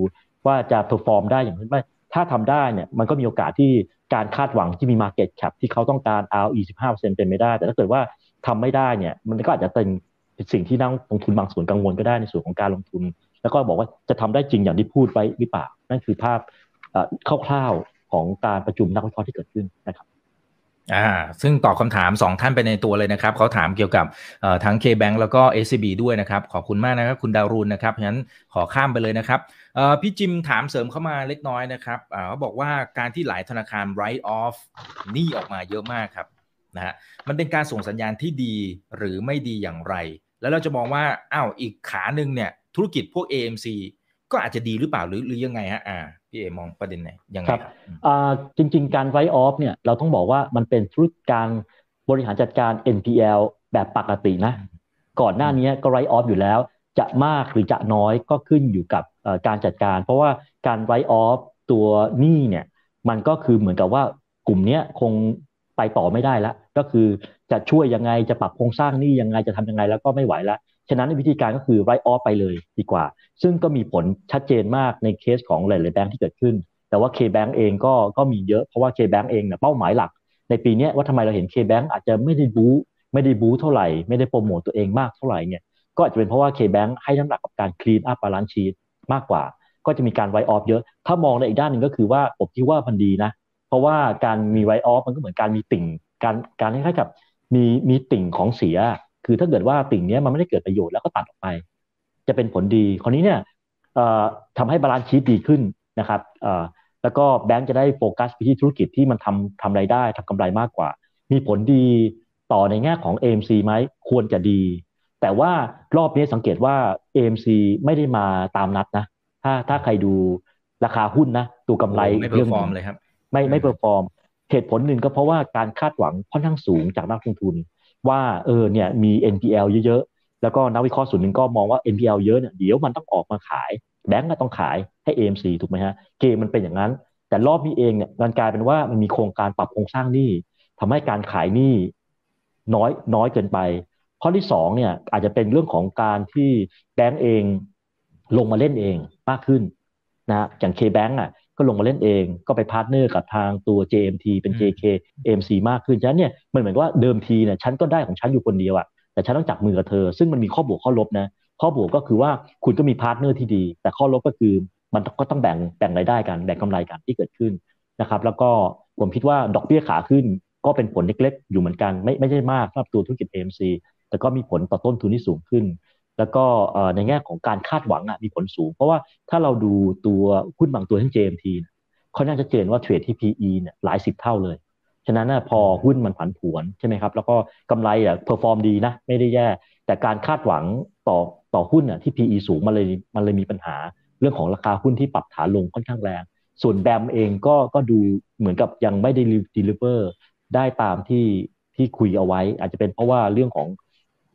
ว่าจะเพอร์ฟอร์มได้อย่างไรถ้าทำได้เนี่ยมันก็มีโอกาสที่ การคาดหวังที่มี market cap ที่เขาต้องการ อาร์ โอ อี สิบห้าเปอร์เซ็นต์ เป็นไม่ได้แต่ถ้าเกิดว่าทำไม่ได้เนี่ยมันก็อาจจะเป็นสิ่งที่นักลงทุนบางส่วนกังวลก็ได้ในส่วนของการลงทุนแล้วก็บอกว่าจะทำได้จริงอย่างที่พูดไว้หรือเปล่านั่นคือภาพคร่าวๆของการประชุมนักวิเคราะห์ที่เกิดขึ้นนะครับอ่าซึ่งตอบคำถามสองท่านไปในตัวเลยนะครับเขาถามเกี่ยวกับทั้ง K Bank แล้วก็ เอส ซี บี ด้วยนะครับขอบคุณมากนะครับคุณดารุณนะครับงั้นขอข้ามไปเลยนะครับพี่จิมถามเสริมเข้ามาเล็กน้อยนะครับเขาบอกว่าการที่หลายธนาคาร write off หนี้ออกมาเยอะมากครับนะฮะมันเป็นการส่งสัญญาณที่ดีหรือไม่ดีอย่างไรแล้วเราจะมองว่าอ้าวอีกขานึงเนี่ยธุรกิจพวก เอ เอ็ม ซี ก็อาจจะดีหรือเปล่าหรือหรือยังไงฮะอ่าพี่เอมองประเด็นไหนยังไงครับอ่าจริงๆการ write off เนี่ยเราต้องบอกว่ามันเป็นธุรกิจการบริหารจัดการ เอ็น พี แอล แบบปกตินะก่อนหน้านี้ก็ write off อยู่แล้วจะมากหรือจะน้อยก็ขึ้นอยู่กับการจัดการเพราะว่าการ write off ตัวหนี้เนี่ยมันก็คือเหมือนกับว่ากลุ่มเนี้ยคงไปต่อไม่ได้แล้วก็คือจะช่วยยังไงจะปรับโครงสร้างหนี้ยังไงจะทำยังไงแล้วก็ไม่ไหวแล้วฉะนั้นวิธีการก็คือ write off ไปเลยดีกว่าซึ่งก็มีผลชัดเจนมากในเคสของหลายๆแบงค์ที่เกิดขึ้นแต่ว่า K Bank เองก็ก็มีเยอะเพราะว่า K Bank เองเนี่ยเป้าหมายหลักในปีนี้ว่าทำไมเราเห็น K Bank อาจจะไม่ได้บู๊ไม่ได้บู๊เท่าไหร่ไม่ได้โปรโมตตัวเองมากเท่าไหร่เนี่ยก็อาจจะเป็นเพราะว่า K Bank ให้น้ำหนักกับการ clean up balance sheet มากกว่าก็จะมีการ write off เยอะถ้ามองในอีกด้านนึงก็คือว่าผมคิดว่ามันดีนะเพราะว่าการมี write off มันก็เหมือนการมีติ่งการการคล้ายๆกับมีมีติ่งของเสียคือถ้าเกิดว่าติ่งนี้มันไม่ได้เกิดประโยชน์แล้วก็ตัดออกไปจะเป็นผลดีคราวนี้เนี่ยทำให้บาลานซ์ชีทดีขึ้นนะครับแล้วก็แบงก์จะได้โฟกัสไปที่ธุรกิจที่มันทำทำรายได้ทำกำไรมากกว่ามีผลดีต่อในแง่ของ เอ เอ็ม ซี ไหมควรจะดีแต่ว่ารอบนี้สังเกตว่า เอ เอ็ม ซี ไม่ได้มาตามนัดนะถ้าถ้าใครดูราคาหุ้นนะตัวกำไรไม่เพอร์ฟอร์มเลยครับไม่ไม่เพอร์ฟอร์มเหตุผลหนึ่งก็เพราะว่าการคาดหวังค่อนข้างสูงจากนักลงทุนว่าเออเนี่ยมี เอ็น พี แอล เยอะๆแล้วก็นักวิเคราะห์ส่วนหนึ่งก็มองว่า เอ็น พี แอล เยอะเนี่ยเดี๋ยวมันต้องออกมาขายแบงก์ก็ต้องขายให้ เอ เอ็ม ซี ถูกไหมฮะเกมมันเป็นอย่างนั้นแต่รอบนี้เองเนี่ยมันกลายเป็นว่ามันมีโครงการปรับโครงสร้างหนี้ทำให้การขายหนี้น้อยน้อยเกินไปข้อที่สองเนี่ยอาจจะเป็นเรื่องของการที่แบงก์เองลงมาเล่นเองมากขึ้นนะอย่าง K Bank อ่ะก็ลงมาเล่นเองก็ไปพาร์ทเนอร์กับทางตัว เจ เอ็ม ที เป็น เจ เค เอ็ม ซี มากขึ้นฉะนั้นเนี่ยมันเหมือนว่าเดิมทีเนี่ยฉันก็ได้ของฉันอยู่คนเดียวอะแต่ฉันต้องจับมือกับเธอซึ่งมันมีข้อบวกข้อลบนะข้อบวกก็คือว่าคุณก็มีพาร์ทเนอร์ที่ดีแต่ข้อลบก็คือมันก็ต้องแบ่งแบ่งรายได้กันแบ่งกำไรกันที่เกิดขึ้นนะครับแล้วก็ผมคิดว่าดอกเบี้ยขาขึ้นก็เป็นผลเล็กๆอยู่เหมือนกันไม่ไม่ใช่มากสำหรับตัวธุรกิจ เอ เอ็ม ซี แต่ก็มีผลต่อต้นทุนที่สูงขึ้นแล้วก็ในแง่ของการคาดหวังมีผลสูงเพราะว่าถ้าเราดูตัวหุ้นบางตัวเช่น เจ เอ็ม ที ค่อนข้างชัดเจนว่าเทรดที่ พี อี เนี่ยหลายสิบเท่าเลยฉะนั้นพอหุ้นมันผันผวนใช่ไหมครับแล้วก็กำไรอ่ะเพอร์ฟอร์มดีนะไม่ได้แย่แต่การคาดหวังต่อต่อหุ้นอ่ะที่ พี อี สูงมันเลยมันเลยมีปัญหาเรื่องของราคาหุ้นที่ปรับฐานลงค่อนข้างแรงส่วนแบมเองก็ก็ดูเหมือนกับยังไม่ได้ deliver ได้ตามที่ที่คุยเอาไว้อาจจะเป็นเพราะว่าเรื่องของ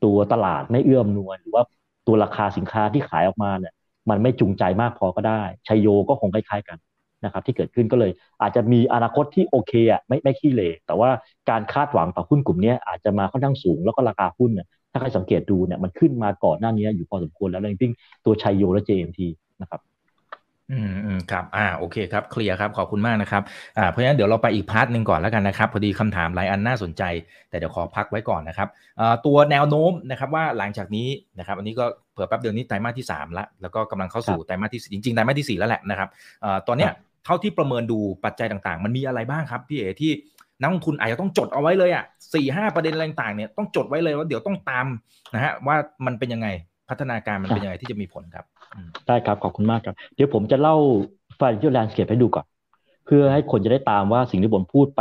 ตัวตลาดไม่เอื้อมนวลหรือว่าตัวราคาสินค้าที่ขายออกมาเนี่ยมันไม่จูงใจมากพอก็ได้ชัยโยก็คงคล้ายๆกันนะครับที่เกิดขึ้นก็เลยอาจจะมีอนาคตที่โอเคอ่ะไม่ไม่ขี้เหร่แต่ว่าการคาดหวังต่อหุ้นกลุ่มนี้อาจจะมาค่อนข้างสูงแล้วก็ราคาหุ้นเนี่ยถ้าใครสังเกตดูเนี่ยมันขึ้นมาก่อนหน้านี้อยู่พอสมควรแล้วจริงๆตัวชัยโยและ เจ เอ็ม ที นะครับอืมๆครับอ่าโอเคครับเคลียร์ครับขอบคุณมากนะครับอ่าเพราะฉะนั้นเดี๋ยวเราไปอีกพาร์ทนึงก่อนแล้วกันนะครับพอดีคำถามหลายอันน่าสนใจแต่เดี๋ยวขอพักไว้ก่อนนะครับอ่าตัวแนวโน้มนะครับว่าหลังจากนี้นะครับอันนี้ก็เผื่อแป๊บเดียวนี้ไตรมาสที่สามละแล้วก็กำลังเข้าสู่ไตรมาสที่จริงๆไตรมาสที่สี่แล้วแหละนะครับอ่าตอนเนี้ยเท่าที่ประเมินดูปัจจัยต่างๆมันมีอะไรบ้างครับพี่เอ๋ที่นักลงทุนอาจจะต้องจดเอาไว้เลยอ่ะ สี่ห้า ประเด็นอะไรต่างๆเนี่ยต้องจดไว้เลยว่าเดี๋ยวต้องตามนะฮะว่ามันเป็นยังไงพัฒนาการมันเป็นยังไงที่จะมีผลครับได้ครับขอบคุณมากครับเดี๋ยวผมจะเล่า Financial Landscape ให้ดูก่อนเพื่อให้คนจะได้ตามว่าสิ่งที่ผมพูดไป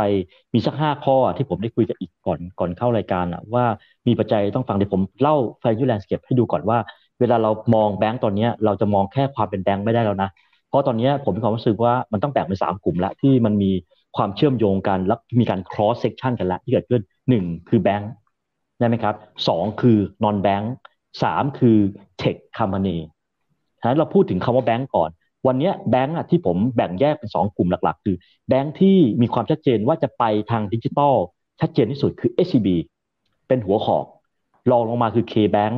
มีสักห้าข้อที่ผมได้คุยกับอีกก่อนก่อนเข้ารายการอะว่ามีปัจจัยต้องฟังเดี๋ยวผมเล่า Financial Landscape ให้ดูก่อนว่าเวลาเรามองแบงก์ตอนนี้เราจะมองแค่ความเป็นแบงก์ไม่ได้แล้วนะเพราะตอนนี้ผมมีความรู้สึกว่ามันต้องแบ่งเป็นสามกลุ่มละที่มันมีความเชื่อมโยงกันและมีการ cross section กันละที่เกิดขึ้นหนึ่งคือแบงก์ได้มั้ยครับสองคือ non bankสามคือ Tech Company ฉะนั้นเราพูดถึงคำว่าแบงก์ก่อนวันนี้แบงก์ที่ผมแบ่งแยกเป็นสองกลุ่มหลักๆคือแบงก์ที่มีความชัดเจนว่าจะไปทางดิจิทัลชัดเจนที่สุดคือ เอส ซี บี เป็นหัวขอกรองลงมาคือ K Bank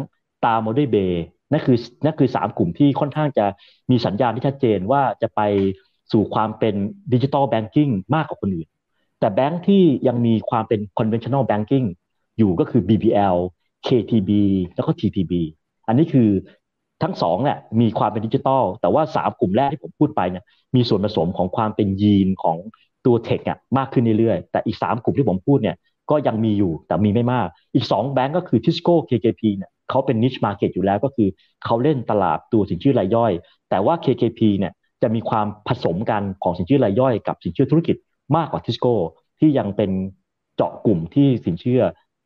ตามมาด้วย Bay นั่นคือนั่นคือสามกลุ่มที่ค่อนข้างจะมีสัญญาณที่ชัดเจนว่าจะไปสู่ความเป็นดิจิทัลแบงกิ้งมากกว่าคนอื่น แต่แบงค์ที่ยังมีความเป็น conventional banking อยู่ก็คือ บี บี แอล เค ที บี แล้วก็ ที ที บี อันนี้คือทั้งสองเนี่ยมีความเป็นดิจิตอลแต่ว่าสามกลุ่มแรกที่ผมพูดไปเนี่ยมีส่วนผสมของความเป็นยีนของตัวเทคเนี่ยมากขึ้นเรื่อยๆแต่อีกสามกลุ่มที่ผมพูดเนี่ยก็ยังมีอยู่แต่มีไม่มากอีกสองแบงก์ก็คือ Tisco เค เค พี เนี่ยเขาเป็น niche market อยู่แล้วก็คือเขาเล่นตลาดตัวสินเชื่อรายย่อยแต่ว่า เค เค พี เนี่ยจะมีความผสมกันของสินเชื่อรายย่อยกับสินเชื่อธุรกิจมากกว่า Tisco ที่ยังเป็นเจาะกลุ่มที่สินเชื่อ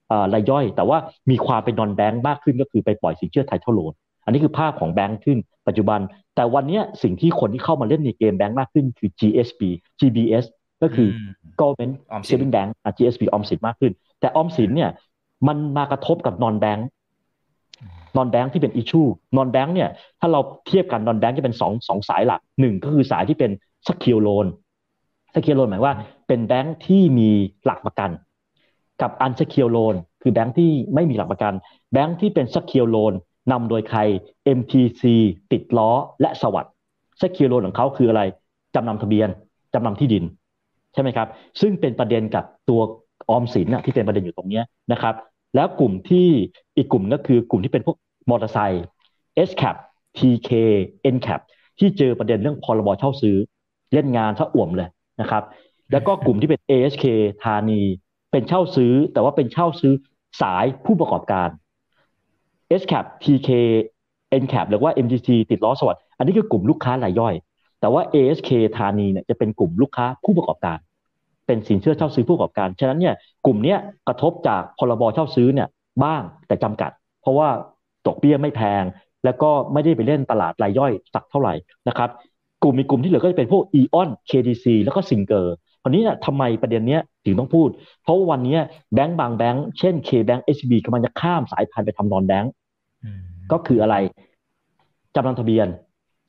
เอ่อรายย่อยแต่ว่ามีความเป็น non bank มากขึ้นก็คือไปปล่อยสินเชื่อ title loan อันนี้คือภาพของแบงก์ขึ้นปัจจุบันแต่วันนี้สิ่งที่คนที่เข้ามาเล่นในเกมแบงก์มากขึ้นคือ จี เอส บี จี บี เอสก็คือ government saving bank อ่ะ จี เอส บี ออมสินมากขึ้นแต่ออมสินเนี่ยมันมากระทบกับ non bank non bank ที่เป็น issue non bank เนี่ยถ้าเราเทียบกัน non bank จะเป็นสอง สองสายหลักหนึ่งก็คือสายที่เป็น secure loan secure loan หมายว่าเป็นแบงค์ที่มีหลักประกันกับ unsecure loan คือแบงค์ที่ไม่มีหลักประกันแบงค์ที่เป็น secure loan นำโดยใคร เอ็ม ที ซี ติดล้อและสวัสดิ์ secure loan ของเขาคืออะไรจำนำทะเบียนจำนำที่ดินใช่ไหมครับซึ่งเป็นประเด็นกับตัวออมสินที่เป็นประเด็นอยู่ตรงนี้นะครับแล้วกลุ่มที่อีกกลุ่มก็คือกลุ่มที่เป็นพวกมอเตอร์ไซค์ S-cap ที เค N-cap ที่เจอประเด็นเรื่องพรบเช่าซื้อเล่นงานซะอ่วมเลยนะครับแล้วก็กลุ่มที่เป็น เอ เอส เค ธานีเป็นเช่าซื้อแต่ว่าเป็นเช่าซื้อสายผู้ประกอบการ S-cap ที เค N-cap หรือว่า เอ็ม จี ซี ติดล้อสวัสดิ์อันนี้คือกลุ่มลูกค้ารายย่อยแต่ว่า เอ เอส เค ธานีเนี่ยจะเป็นกลุ่มลูกค้าผู้ประกอบการเป็นสินเชื่อเช่าซื้อผู้ประกอบการฉะนั้นเนี่ยกลุ่มเนี้ยกระทบจากพรบเช่าซื้อเนี่ยบ้างแต่จำกัดเพราะว่าดอกเบี้ยไม่แพงแล้วก็ไม่ได้ไปเล่นตลาดรายย่อยสักเท่าไหร่นะครับกลุ่มมีกลุ่มที่เหลือก็จะเป็นพวก Eon เค ดี ซี แล้วก็ซิงเกอร์คราวนี้เนี่ยทำไมประเด็นเนี้ยถึงต้องพูดเพราะว่าวันนี้แบงก์บางแบงก์เช่น K Bank เอส ซี บี กำลังจะข้ามสายพันธุ์ไปทำนอนแบงก์ก็คืออะไรจำนำทะเบียน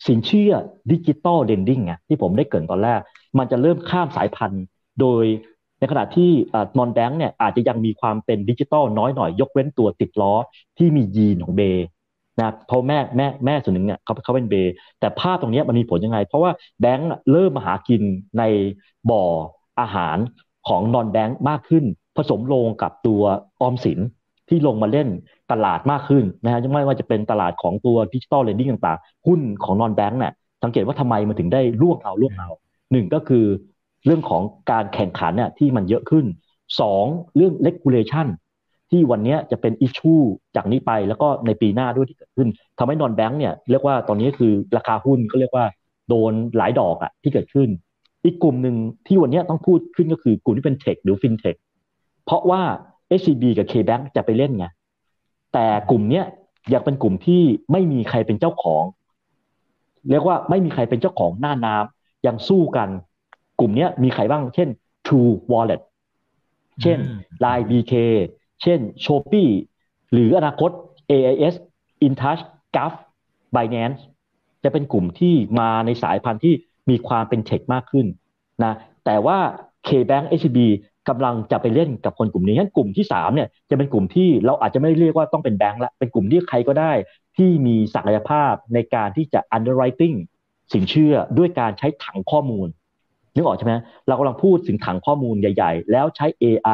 สินเชื่อ Digital Lending อ่ะที่ผมได้เกริ่นตอนแรกมันจะเริ่มข้ามสายพันธุ์โดยในขณะที่เอ่อ non bank เนี่ยอาจจะยังมีความเป็นดิจิตอลน้อยหน่อยยกเว้นตัวติดล้อที่มียีนของ Bay นะเพราะแม่แม่แม่ส่วนหนึ่งเนี่ยเขาเขาเป็น Bay แต่ภาพตรงนี้มันมีผลยังไงเพราะว่าแบงก์เริ่มมาหากินในบ่ออาหารของ non bank มากขึ้นผสมลงกับตัวออมสินที่ลงมาเล่นตลาดมากขึ้นนะฮะไม่ว่าจะเป็นตลาดของตัว Digital Lending ต่างๆหุ้นของ Non Bank เนี่ยสังเกตว่าทำไมมันถึงได้ร่วงเอาร่วงเอาหนึ่งก็คือเรื่องของการแข่งขันเนี่ยที่มันเยอะขึ้นสองเรื่อง Regulation ที่วันนี้จะเป็น issue จากนี้ไปแล้วก็ในปีหน้าด้วยที่เกิดขึ้นทำให้ Non Bank เนี่ยเรียกว่าตอนนี้คือราคาหุ้นก็เรียกว่าโดนหลายดอกอ่ะที่เกิดขึ้นอีกกลุ่มนึงที่วันนี้ต้องพูดขึ้นก็คือกลุ่มที่เป็น Tech หรือ Fintech เพราะว่า เอส ซี บี กับ K Bank จะไปเล่นไงแต่กลุ่มนี้ยังเป็นกลุ่มที่ไม่มีใครเป็นเจ้าของเรียกว่าไม่มีใครเป็นเจ้าของหน้าน้ำยังสู้กันกลุ่มนี้มีใครบ้างเช่น True Wallet เช่น ไลน์ บี เค เช่น Shopee หรืออนาคต เอ ไอ เอส Intouch Gulf Binance จะเป็นกลุ่มที่มาในสายพันธุ์ที่มีความเป็นเทคมากขึ้นนะแต่ว่า K Bank เอส ซี บีกำลังจะไปเล่นกับคนกลุ่มนี้งั้นกลุ่มที่สามเนี่ยจะเป็นกลุ่มที่เราอาจจะไม่เรียกว่าต้องเป็นแบงค์ละเป็นกลุ่มที่ใครก็ได้ที่มีศักยภาพในการที่จะ underwriting สินเชื่อด้วยการใช้ถังข้อมูลนึกออกใช่ไหมเรากำลังพูดถึงถังข้อมูลใหญ่ๆแล้วใช้ เอ ไอ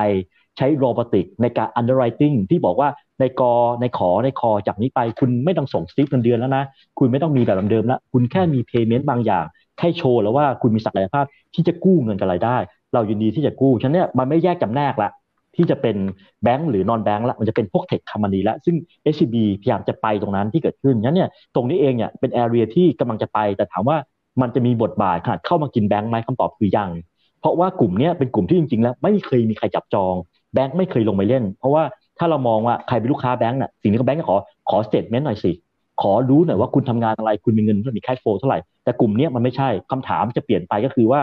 ใช้ robotics ในการ underwriting ที่บอกว่าในกอในขอในคอจากนี้ไปคุณไม่ต้องส่งสลิปเงินเดือนแล้วนะคุณไม่ต้องมีแบบเดิมแล้วคุณแค่มี payment บางอย่างแค่โชว์แล้วว่าคุณมีศักยภาพที่จะกู้เงินกับรายได้เรายินดีที่จะกู้ฉะนั้นเนี่ยมันไม่แยกจำแนกละที่จะเป็นแบงค์หรือนอนแบงค์ละมันจะเป็นพวกเทคคอมพานีละซึ่ง เอส ซี บี พยายามจะไปตรงนั้นที่เกิดขึ้นฉะนั้นเนี่ยตรงนี้เองเนี่ยเป็นแอเรียที่กำลังจะไปแต่ถามว่ามันจะมีบทบาทขนาดเข้ามากินแบงค์ไหมคำตอบคือยังเพราะว่ากลุ่มนี้เป็นกลุ่มที่จริงๆแล้วไม่เคยมีใครจับจองแบงค์ไม่เคยลงไปเล่นเพราะว่าถ้าเรามองว่าใครเป็นลูกค้าแบงค์น่ะสิ่งที่แบงค์ขอขอสเตทเมนต์หน่อยสิขอรู้หน่อยว่าคุณทำงานอะไรคุณมีเงินเท่าไหร่แคชโฟลว์เท่าไหร่แต่กลุ่มนี้มันไม่ใช่คำถามจะเปลี่ยนไปก็คือว่า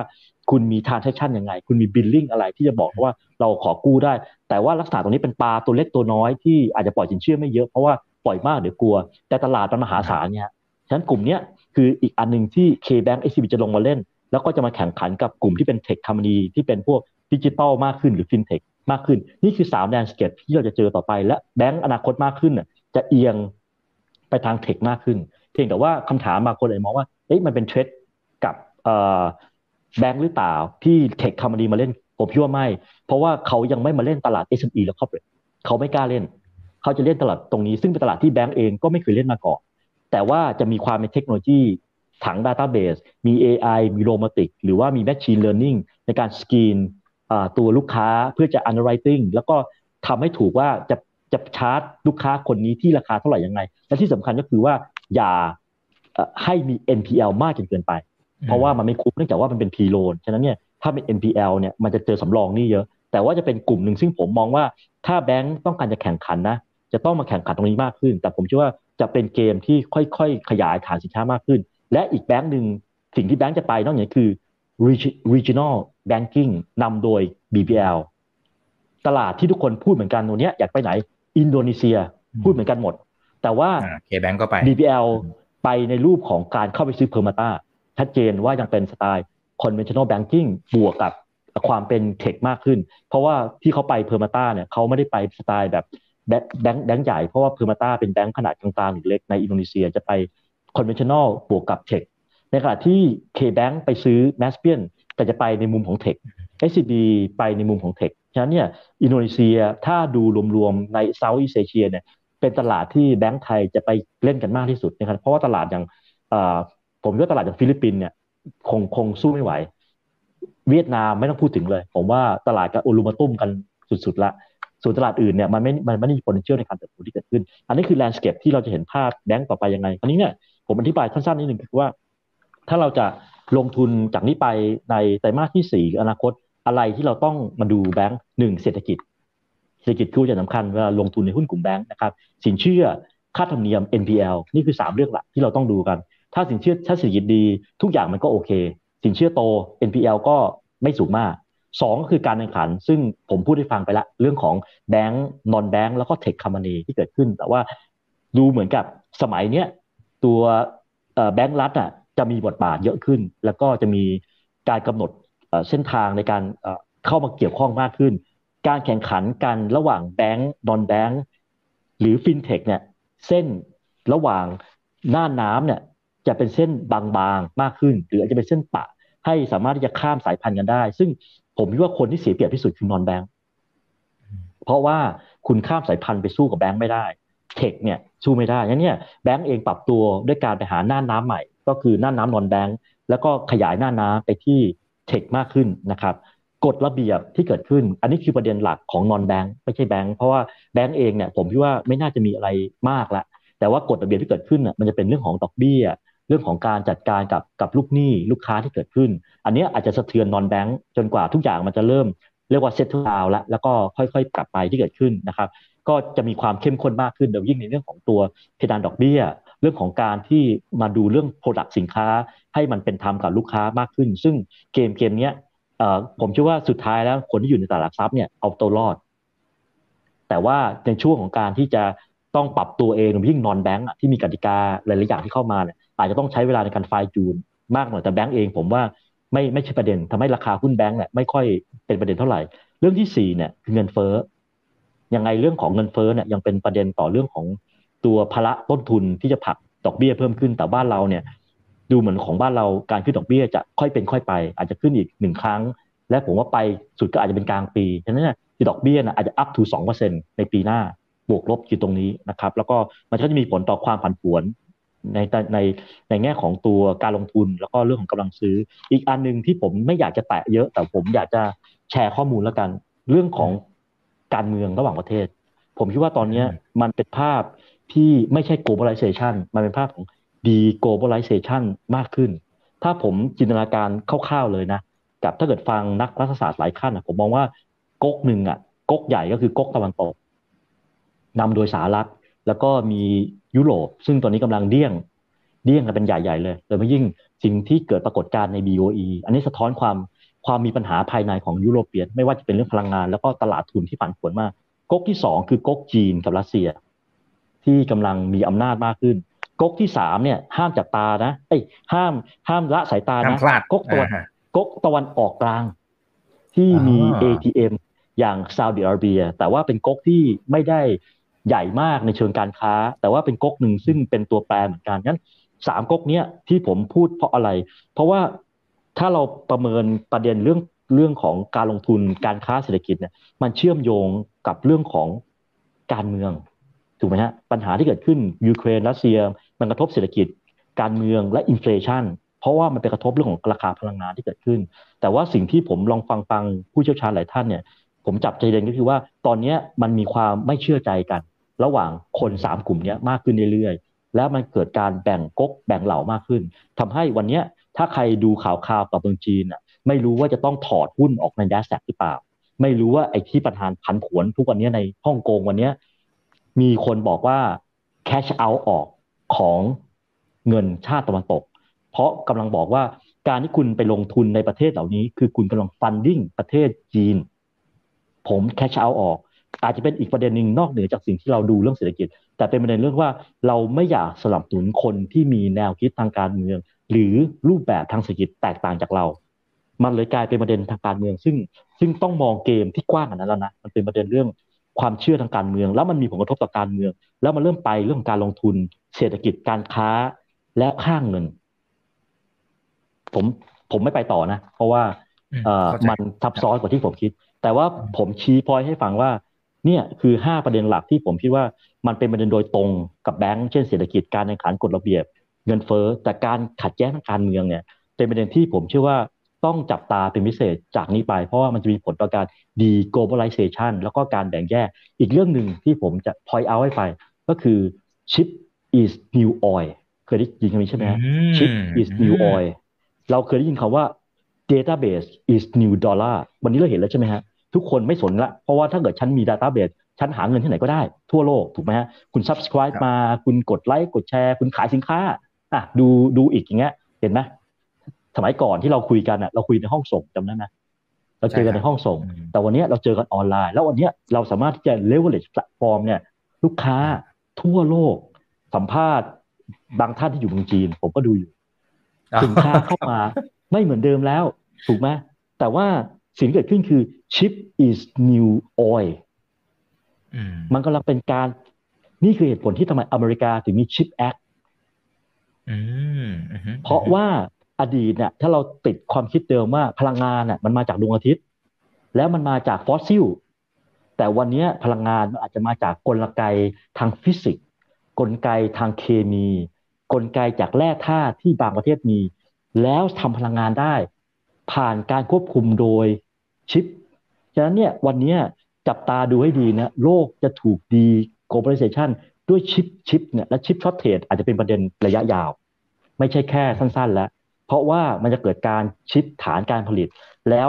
คุณมี transaction ยังไงคุณมี billing อะไรที่จะบอกว่าเราขอกู้ได้แต่ว่าลักษณะตรงนี้เป็นปลาตัวเล็กตัวน้อยที่อาจจะปล่อยสินเชื่อไม่เยอะเพราะว่าปล่อยมากเดี๋ยวกลัวแต่ตลาดมันมหาศาลเนี่ยฉะนั้นกลุ่มนี้คืออีกอันนึงที่ K Bank เอส ซี บี จะลงมาเล่นแล้วก็จะมาแข่งขันกับกลุ่มที่เป็น Tech Company ที่เป็นพวก Digital มากขึ้นหรือ Fintech มากขึ้นนี่คือสาม landscape ที่เราจะเจอต่อไปและแบงค์อนาคตมากขึ้นจะเอียงไปทาง Tech มากขึ้นเพียงแต่ว่าคำถามบางคนอาจจะมองว่าเอ๊ะมันเป็นเทรดกับแบงค์หรือเปล่าที่เทคคอมพานีมาเล่น ผมคิดว่าไม่เพราะว่าเขายังไม่มาเล่นตลาด เอส เอ็ม อี และ Corporate เขาไม่กล้าเล่นเขาจะเล่นตลาดตรงนี้ซึ่งเป็นตลาดที่แบงก์เองก็ไม่เคยเล่นมาก่อนแต่ว่าจะมีความเป็นเทคโนโลยีถัง Database มี เอ ไอ มี Robotic หรือว่ามี Machine Learning ในการสกรีนตัวลูกค้าเพื่อจะ Underwriting แล้วก็ทำให้ถูกว่าจะจะชาร์จลูกค้าคนนี้ที่ราคาเท่าไหร่ยังไงและที่สำคัญก็คือว่าอย่าให้มี เอ็น พี แอล มากจนเกินไปเพราะว่ามันไม่คุ้มเนื่องจากว่ามันเป็น P Loan ฉะนั้นเนี่ยถ้าเป็น เอ็น พี แอล เนี่ยมันจะเจอสำรองนี่เยอะแต่ว่าจะเป็นกลุ่มหนึ่งซึ่งผมมองว่าถ้าแบงก์ต้องการจะแข่งขันนะจะต้องมาแข่งขันตรงนี้มากขึ้นแต่ผมเชื่อว่าจะเป็นเกมที่ค่อยๆขยายฐานสินค้ามากขึ้นและอีกแบงก์หนึ่งสิ่งที่แบงก์จะไปนอกจากนี้คือ regional banking นำโดย บี บี แอล ตลาดที่ทุกคนพูดเหมือนกันวันนี้อยากไปไหนอินโดนีเซียพูดเหมือนกันหมดแต่ว่า K Bank ก็ไป บี บี แอล ไปในรูปของการเข้าไปซื้อ Permata ชัดเจนว่ายังเป็นสไตล์ conventional banking บวกกับความเป็น tech มากขึ้นเพราะว่าที่เขาไป Permata เนี่ยเขาไม่ได้ไปสไตล์แบบแบงค์แบงค์ใหญ่เพราะว่า Permata เป็นแบงค์ขนาดกลางๆหรือเล็กในอินโดนีเซียจะไป conventional บวกกับ tech ในขณะที่ K Bank ไปซื้อ Maspian แต่จะไปในมุมของ tech เอส ซี บี ไปในมุมของ techฉะนั้นเนี่ยอินโดนีเซียถ้าดูรวมๆในเซาท์อีสต์เอเชียเนี่ยเป็นตลาดที่แบงก์ไทยจะไปเล่นกันมากที่สุดนะครับเพราะว่าตลาดอย่างผมว่าตลาดอย่างฟิลิปปินส์เนี่ยคงคงสู้ไม่ไหวเวียดนามไม่ต้องพูดถึงเลยผมว่าตลาดก็อุลุมตุ้มกันสุดๆละส่วนตลาดอื่นเนี่ยมันไม่มันไม่ได้มี potential ในการเติบโตที่เกิดขึ้นอันนี้คือ landscape ที่เราจะเห็นภาพแบงก์ต่อไปยังไงอันนี้เนี่ยผมอธิบายสั้นๆนิดนึงคือว่าถ้าเราจะลงทุนจากนี้ไปในไตรมาสที่สี่อนาคตอะไรที่เราต้องมาดูแบงค์หนึ่งเศรษฐกิจเศรษฐกิจคือจะสำคัญเวลาลงทุนในหุ้นกลุ่มแบงค์นะครับสินเชื่อค่าธรรมเนียม เอ็น พี แอล นี่คือสามเรื่องหลักที่เราต้องดูกันถ้าสินเชื่อถ้าเศรษฐกิจดีทุกอย่างมันก็โอเคสินเชื่อโต เอ็น พี แอล ก็ไม่สูงมากสองก็คือการแข่งขันซึ่งผมพูดให้ฟังไปละเรื่องของแบงค์นอนแบงค์แล้วก็เทคคอมพานีที่เกิดขึ้นแต่ว่าดูเหมือนกับสมัยเนี้ยตัวเอ่อแบงค์รัฐอ่ะจะมีบทบาทเยอะขึ้นแล้วก็จะมีการกำหนดเส้นทางในการเข้ามาเกี่ยวข้องมากขึ้นการแข่งขันกันระหว่างแบงก์นอนแบงก์หรือ Fintech เนี่ยเส้นระหว่างหน้าน้ำเนี่ยจะเป็นเส้นบางๆมากขึ้นหรืออาจจะเป็นเส้นปะให้สามารถที่จะข้ามสายพันธุ์กันได้ซึ่งผมคิดว่าคนที่เสียเปรียบที่สุดคือนอนแบงก์เพราะว่าคุณข้ามสายพันธุ์ไปสู้กับแบงก์ไม่ได้เทคเนี่ยสู้ไม่ได้งั้นเนี่ยแบงก์เองปรับตัวด้วยการไปหาหน้าน้ำใหม่ก็คือหน้าน้ำนอนแบงก์แล้วก็ขยายหน้าน้ำไปที่เทคมากขึ้นนะครับกฎระเบียบที่เกิดขึ้นอันนี้คือประเด็นหลักของนอนแบงค์ไม่ใช่แบงค์เพราะว่าแบงค์เองเนี่ยผมคิดว่าไม่น่าจะมีอะไรมากละแต่ว่ากฎระเบียบที่เกิดขึ้นน่ะมันจะเป็นเรื่องของดอกเบี้ยเรื่องของการจัดการกับกับลูกหนี้ลูกค้าที่เกิดขึ้นอันนี้อาจจะสะเทือนนอนแบงค์จนกว่าทุกอย่างมันจะเริ่มเรียกว่าเซตดาวน์ละแล้วก็ค่อยๆกลับไปที่เกิดขึ้นนะครับก็จะมีความเข้มข้นมากขึ้นโดยยิ่งในเรื่องของตัวเพดานดอกเบี้ยเรื่องของการที่มาดูเรื่อง product สินค้าให้มันเป็นธรรมกับลูกค้ามากขึ้นซึ่งเกมเกมนี้ผมเชื่อว่าสุดท้ายแล้วคนที่อยู่ในตลาดหลักทรัพย์เนี่ยเอาตัวรอดแต่ว่าในช่วงของการที่จะต้องปรับตัวเองโดยยิ่งนอนแบงก์ที่มีกติกาหลายๆอย่างที่เข้ามาเนี่ยอาจจะต้องใช้เวลาในการไฟจูนมากหน่อยแต่แบงก์เองผมว่าไม่ไม่ใช่ประเด็นทำให้ราคาหุ้นแบงก์เนี่ยไม่ค่อยเป็นประเด็นเท่าไหร่เรื่องที่สี่เนี่ยคือเงินเฟ้อยังไงเรื่องของเงินเฟ้อเนี่ยยังเป็นประเด็นต่อเรื่องของตัวภาระต้นทุนที่จะผลักดอกเบี้ยเพิ่มขึ้นแต่บ้านเราเนี่ยดูเหมือนของบ้านเราการขึ้นดอกเบี้ยจะค่อยเป็นค่อยไปอาจจะขึ้นอีกหนึ่งครั้งและผมว่าไปสุดก็อาจจะเป็นกลางปีฉะนั้นเนี่ยดอกเบี้ยอาจจะ up to สองเปอร์เซ็นต์ ในปีหน้าบวกลบอยู่ตรงนี้นะครับแล้วก็มันก็จะมีผลต่อความผันผวนในในในแง่ของตัวการลงทุนแล้วก็เรื่องของกำลังซื้ออีกอันนึงที่ผมไม่อยากจะแตะเยอะแต่ผมอยากจะแชร์ข้อมูลแล้วกันเรื่องของการเมืองระหว่างประเทศผมคิดว่าตอนนี้มันเป็นภาพที่ไม่ใช่ globalization มันเป็นภาพของ deglobalization มากขึ้นถ้าผมจินตนาการคร่าวๆเลยนะกับถ้าเกิดฟังนักรัฐศาสตร์หลายท่านนะผมมองว่าก๊กหนึ่งอ่ะก๊กใหญ่ก็คือก๊กตะวันตกนำโดยสหรัฐแล้วก็มียุโรปซึ่งตอนนี้กำลังเดี้ยงเดี้ยงกันเป็นใหญ่ๆเลยโดยเฉพาะยิ่งสิ่งที่เกิดปรากฏการณ์ใน บี โอ อี อันนี้สะท้อนความความมีปัญหาภายในของยุโรปเปียนไม่ว่าจะเป็นเรื่องพลังงานแล้วก็ตลาดทุนที่ผันผวนมากก๊กที่สองคือก๊กจีนกับรัสเซียที่กำลังมีอำนาจมากขึ้นก๊กที่สามเนี่ยห้ามจับตานะเอ้ยห้ามห้ามละสายตานะก๊กตะวันก๊กตะวันออกกลางที่มี เอ ที เอ็ม อย่างซาอุดิอาระเบียแต่ว่าเป็นก๊กที่ไม่ได้ใหญ่มากในเชิงการค้าแต่ว่าเป็นก๊กหนึ่งซึ่งเป็นตัวแปรเหมือนกันงั้นสามก๊กเนี้ยที่ผมพูดเพราะอะไรเพราะว่าถ้าเราประเมินประเด็นเรื่อง เรื่องของการลงทุนการค้าเศรษฐกิจเนี่ยมันเชื่อมโยงกับเรื่องของการเมืองถูกไหมฮะปัญหาที่เกิดขึ้นยูเครนรัสเซียมันกระทบเศรษฐกิจการเมืองและอินเฟลชันเพราะว่ามันไปกระทบเรื่องของราคาพลังงานที่เกิดขึ้นแต่ว่าสิ่งที่ผมลองฟังฟังผู้เชี่ยวชาญหลายท่านเนี่ยผมจับใจเด่นก็คือว่าตอนนี้มันมีความไม่เชื่อใจกันระหว่างคนสามกลุ่มนี้มากขึ้นเรื่อยๆแล้วมันเกิดการแบ่งก๊กแบ่งเหล่ามากขึ้นทำให้วันนี้ถ้าใครดูข่าวคราวกับเมืองจีนอ่ะไม่รู้ว่าจะต้องถอดหุ้นออกใน NASDAQ หรือเปล่าไม่รู้ว่าไอ้ที่ประธานผันผวนทุกวันนี้ในฮ่องกงวันนี้มีคนบอกว่า cash out ออกของเงินชาติตะวันตกเพราะกำลังบอกว่าการที่คุณไปลงทุนในประเทศเหล่านี้คือคุณกำลัง funding ประเทศจีนผม cash out ออกอาจจะเป็นอีกประเด็นหนึ่งนอกเหนือจากสิ่งที่เราดูเรื่องเศรษฐกิจแต่เป็นประเด็นเรื่องว่าเราไม่อยากสนับสนุนคนที่มีแนวคิดทางการเมืองหรือรูปแบบทางเศรษฐกิจแตกต่างจากเรามันเลยกลายเป็นประเด็นทางการเมืองซึ่งซึ่งต้องมองเกมที่กว้างกว่านั้นแล้วนะมันเป็นประเด็นเรื่องความเชื่อทางการเมืองแล้วมันมีผลกระทบต่อการเมืองแล้วมันเริ่มไปเรื่องการลงทุนเศรษฐกิจการค้าและค่าเงินผมผมไม่ไปต่อนะเพราะว่าเอ่อมันซับซ้อนกว่าที่ผมคิดแต่ว่าผมชี้พอยให้ฟังว่าเนี่ยคือห้าประเด็นหลักที่ผมคิดว่ามันเป็นประเด็นโดยตรงกับแบงก์เช่นเศรษฐกิจการแข่งขันกฎระเบียบเงินเฟ้อแต่การขัดแย้งทางการเมืองเนี่ยเป็นประเด็นที่ผมเชื่อว่าต้องจับตาเป็นพิเศษจากนี้ไปเพราะว่ามันจะมีผลต่อการ deglobalization แล้วก็การแบ่งแยกอีกเรื่องหนึ่งที่ผมจะ point out ให้ไปก็คือ chip is new oil เคยได้ยินคำนี้ใช่ไหม chip is new oil เราเคยได้ยินคำว่า database is new dollar วันนี้เราเห็นแล้วใช่ไหมฮะทุกคนไม่สนละเพราะว่าถ้าเกิดฉันมี database ฉันหาเงินที่ไหนก็ได้ทั่วโลกถูกไหมฮะคุณ subscribe มาคุณกดไลค์กดแชร์คุณขายสินค้าอ่ะดูดูอีกอย่างเงี้ยเห็นไหมสมัยก่อนที่เราคุยกันอ่ะเราคุยในห้องส่งจำได้ไหมเราเจอกันในห้องส่งแต่วันนี้เราเจอกันออนไลน์แล้ววันนี้เราสามารถที่จะ leverage แพลตฟอร์มเนี่ยลูกค้าทั่วโลกสัมภาษณ์บางท่านที่อยู่เมืองจีนผมก็ดูอยู่สินค้าเข้ามาไม่เหมือนเดิมแล้วถูกไหมแต่ว่าสิ่งที่เกิดขึ้นคือ chip is new oil มันกำลังเป็นการนี่คือเหตุผลที่ทำไมอเมริกาถึงมี chip act เพราะว่าอดีตเนี่ยถ้าเราติดความคิดเดิมว่าพลังงานน่ะมันมาจากดวงอาทิตย์แล้วมันมาจากฟอสซิลแต่วันนี้พลังงานมันอาจจะมาจากกลไกทางฟิสิกส์กลไกทางเคมีกลไกจากแร่ธาตุที่บางประเทศมีแล้วทำพลังงานได้ผ่านการควบคุมโดยชิปฉะนั้นเนี่ยวันนี้จับตาดูให้ดีนะโลกจะถูกดีโกลบอลิเซชันด้วยชิปชิปเนี่ยและชิปช็อตเทรดอาจจะเป็นประเด็นระยะยาวไม่ใช่แค่สั้นๆแล้วเพราะว่ามันจะเกิดการชิปฐานการผลิตแล้ว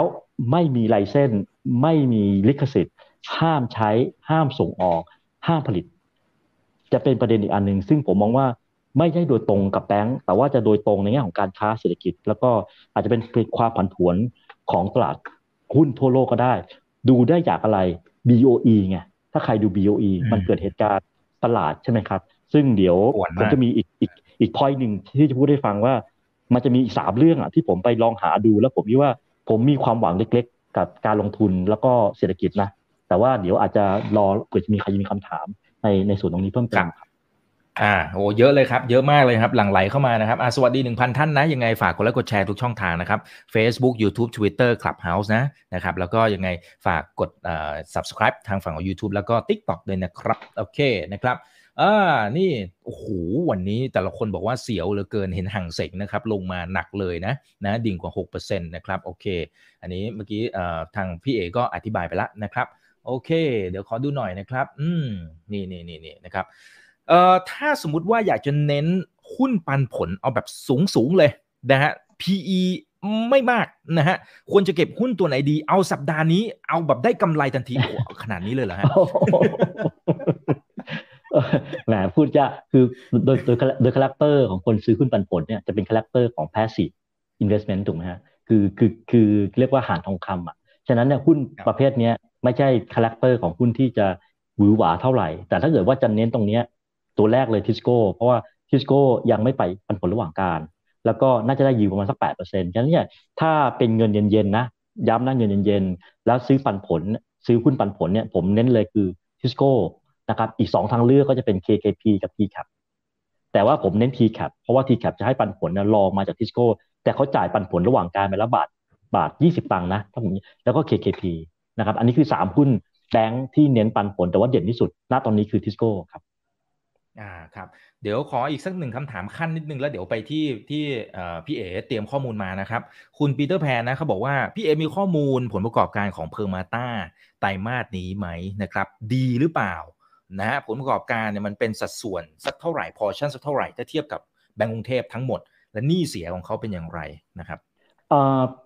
ไม่มีไลเซนส์ไม่มีลิขสิทธิ์ห้ามใช้ห้ามส่งออกห้ามผลิตจะเป็นประเด็นอีกอันหนึ่งซึ่งผมมองว่าไม่ใช่โดยตรงกับแบงก์แต่ว่าจะโดยตรงในแง่ของการค้าเศรษฐกิจแล้วก็อาจจะเป็นความผันผวนของตลาดหุ้นทั่วโลกก็ได้ดูได้จากอะไร บี โอ อี ไงถ้าใครดู บี โอ อี มันเกิดเหตุการณ์ตลาดใช่ไหมครับซึ่งเดี๋ยวผมจะมีอีกอีกอีก point นึงที่จะพูดให้ฟังว่ามันจะมีอีกสามเรื่องอ่ะที่ผมไปลองหาดูแล้วผมคิดว่าผมมีความหวังเล็กๆกับการลงทุนแล้วก็เศรษฐกิจนะแต่ว่าเดี๋ยวอาจจะรอเผื่อจะมีใครมีคำถามในในส่วนตรงนี้เพิ่มเติมอ่าโอ้เยอะเลยครับเยอะมากเลยครับหลั่งไหลเข้ามานะครับอ่ะสวัสดี หนึ่งพัน ท่านนะยังไงฝากกดไลค์กดแชร์ทุกช่องทางนะครับ Facebook YouTube Twitter Clubhouse นะนะครับแล้วก็ยังไงฝากกดเอ่อ Subscribe ทางฝั่งของ YouTube แล้วก็ TikTok ด้วยนะครับโอเคนะครับอ่านี่โอ้โหวันนี้แต่ละคนบอกว่าเสียวเหลือเกินเห็นห่างเสกนะครับลงมาหนักเลยนะนะดิ่งกว่า หกเปอร์เซ็นต์ นะครับโอเคอันนี้เมื่อกี้เอ่อทางพี่เอก็อธิบายไปแล้วนะครับโอเคเดี๋ยวขอดูหน่อยนะครับอืมนี่ๆๆๆนะครับเอ่อถ้าสมมุติว่าอยากจะเน้นหุ้นปันผลเอาแบบสูงๆเลยนะฮะ พี อี ไม่มากนะฮะควรจะเก็บหุ้นตัวไหนดีเอาสัปดาห์นี้เอาแบบได้กำไรทันที โอ้ขนาดนี้เลยเหรอฮะ แหมพูดจะคือโดยโดยโดยคาแรคเตอร์ของคนซื้อหุ้นปันผลเนี่ยจะเป็นคาแรคเตอร์ของ passive investment ถูกไหมฮะคือคือคือเรียกว่าหางทองคำอ่ะฉะนั้นเนี่ยหุ้นประเภทนี้ไม่ใช่คาแรคเตอร์ของหุ้นที่จะหวือหวาเท่าไหร่แต่ถ้าเกิดว่าจะเน้นตรงนี้ตัวแรกเลย Tisco เพราะว่า Tisco ยังไม่ไปปันผลระหว่างการแล้วก็น่าจะได้ยิวประมาณสัก แปดเปอร์เซ็นต์ ฉะนั้นเนี่ยถ้าเป็นเงินเย็นๆนะย้ำนะเงินเย็นๆแล้วซื้อปันผลซื้อหุ้นปันผลเนี่ยผมเน้นเลยคือ Tisco นะครับอีกสองทางเลือกก็จะเป็น เค เค พี กับ ที แคป แต่ว่าผมเน้น ที แคป เพราะว่า ที แคป จะให้ปันผลนะรองมาจาก Tisco แต่เขาจ่ายปันผลระหว่างการไปละบาท บาทยี่สิบตังค์นะถ้าผมแล้วก็ เค เค พี นะครับอันนี้คือสามหุ้นแบงค์ที่เน้นปันผลแต่ว่าเด่นที่สุดณตอนนี้คือ Tisco ครับอ่าครับเดี๋ยวขออีกสักหนึ่งคำถามขั้นนิดนึงแล้วเดี๋ยวไปที่ที่พี่เอ๋เตรียมข้อมูลมานะครับคุณปีเตอร์แพนนะเขาบอกว่าพี่เอ๋มีข้อมูลผลประกอบการของ Permata ไตรมาสนี้ไหมนะครับดีหรือเปล่านะฮะผลประกอบการเนี่ยมันเป็นสัดส่วนสักเท่าไหร่พอชั่นสักเท่าไหร่ถ้าเทียบกับแบงก์กรุงเทพทั้งหมดและหนี้เสียของเขาเป็นอย่างไรนะครับ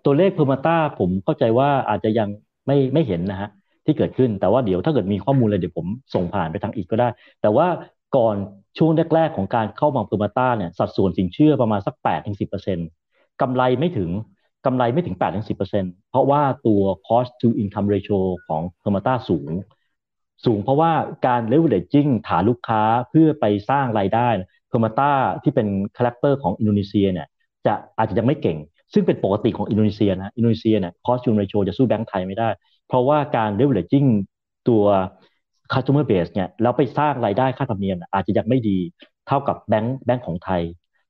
ตัวเลข Permata ผมเข้าใจว่าอาจจะยังไม่ไม่เห็นนะฮะที่เกิดขึ้นแต่ว่าเดี๋ยวถ้าเกิดมีข้อมูลอะไรเดี๋ยวผมส่งผ่านไปทางอีกก็ได้แต่ว่าก่อนช่วงแรกๆของการเข้ามา Permata เนี่ยสัดส่วนสินเชื่อประมาณสัก แปดถึงสิบเปอร์เซ็นต์ กำไรไม่ถึงกำไรไม่ถึง แปดถึงสิบเปอร์เซ็นต์ เพราะว่าตัว cost to income ratio ของ Permata สูงสูงเพราะว่าการ leveraging ฐานลูกค้าเพื่อไปสร้างรายได้ Permata ที่เป็น character ของอินโดนีเซียเนี่ยจะอาจจะยังไม่เก่งซึ่งเป็นปกติของอินโดนีเซียนะอินโดนีเซียเนี่ย cost to ratio จะสู้แบงก์ไทยไม่ได้เพราะว่าการ leveraging ตัว customer base เนี่ยแล้วไปสร้างรายได้ค่าธรรมเนียมอาจจะยังไม่ดีเท่ากับแบงค์แบงค์ของไทย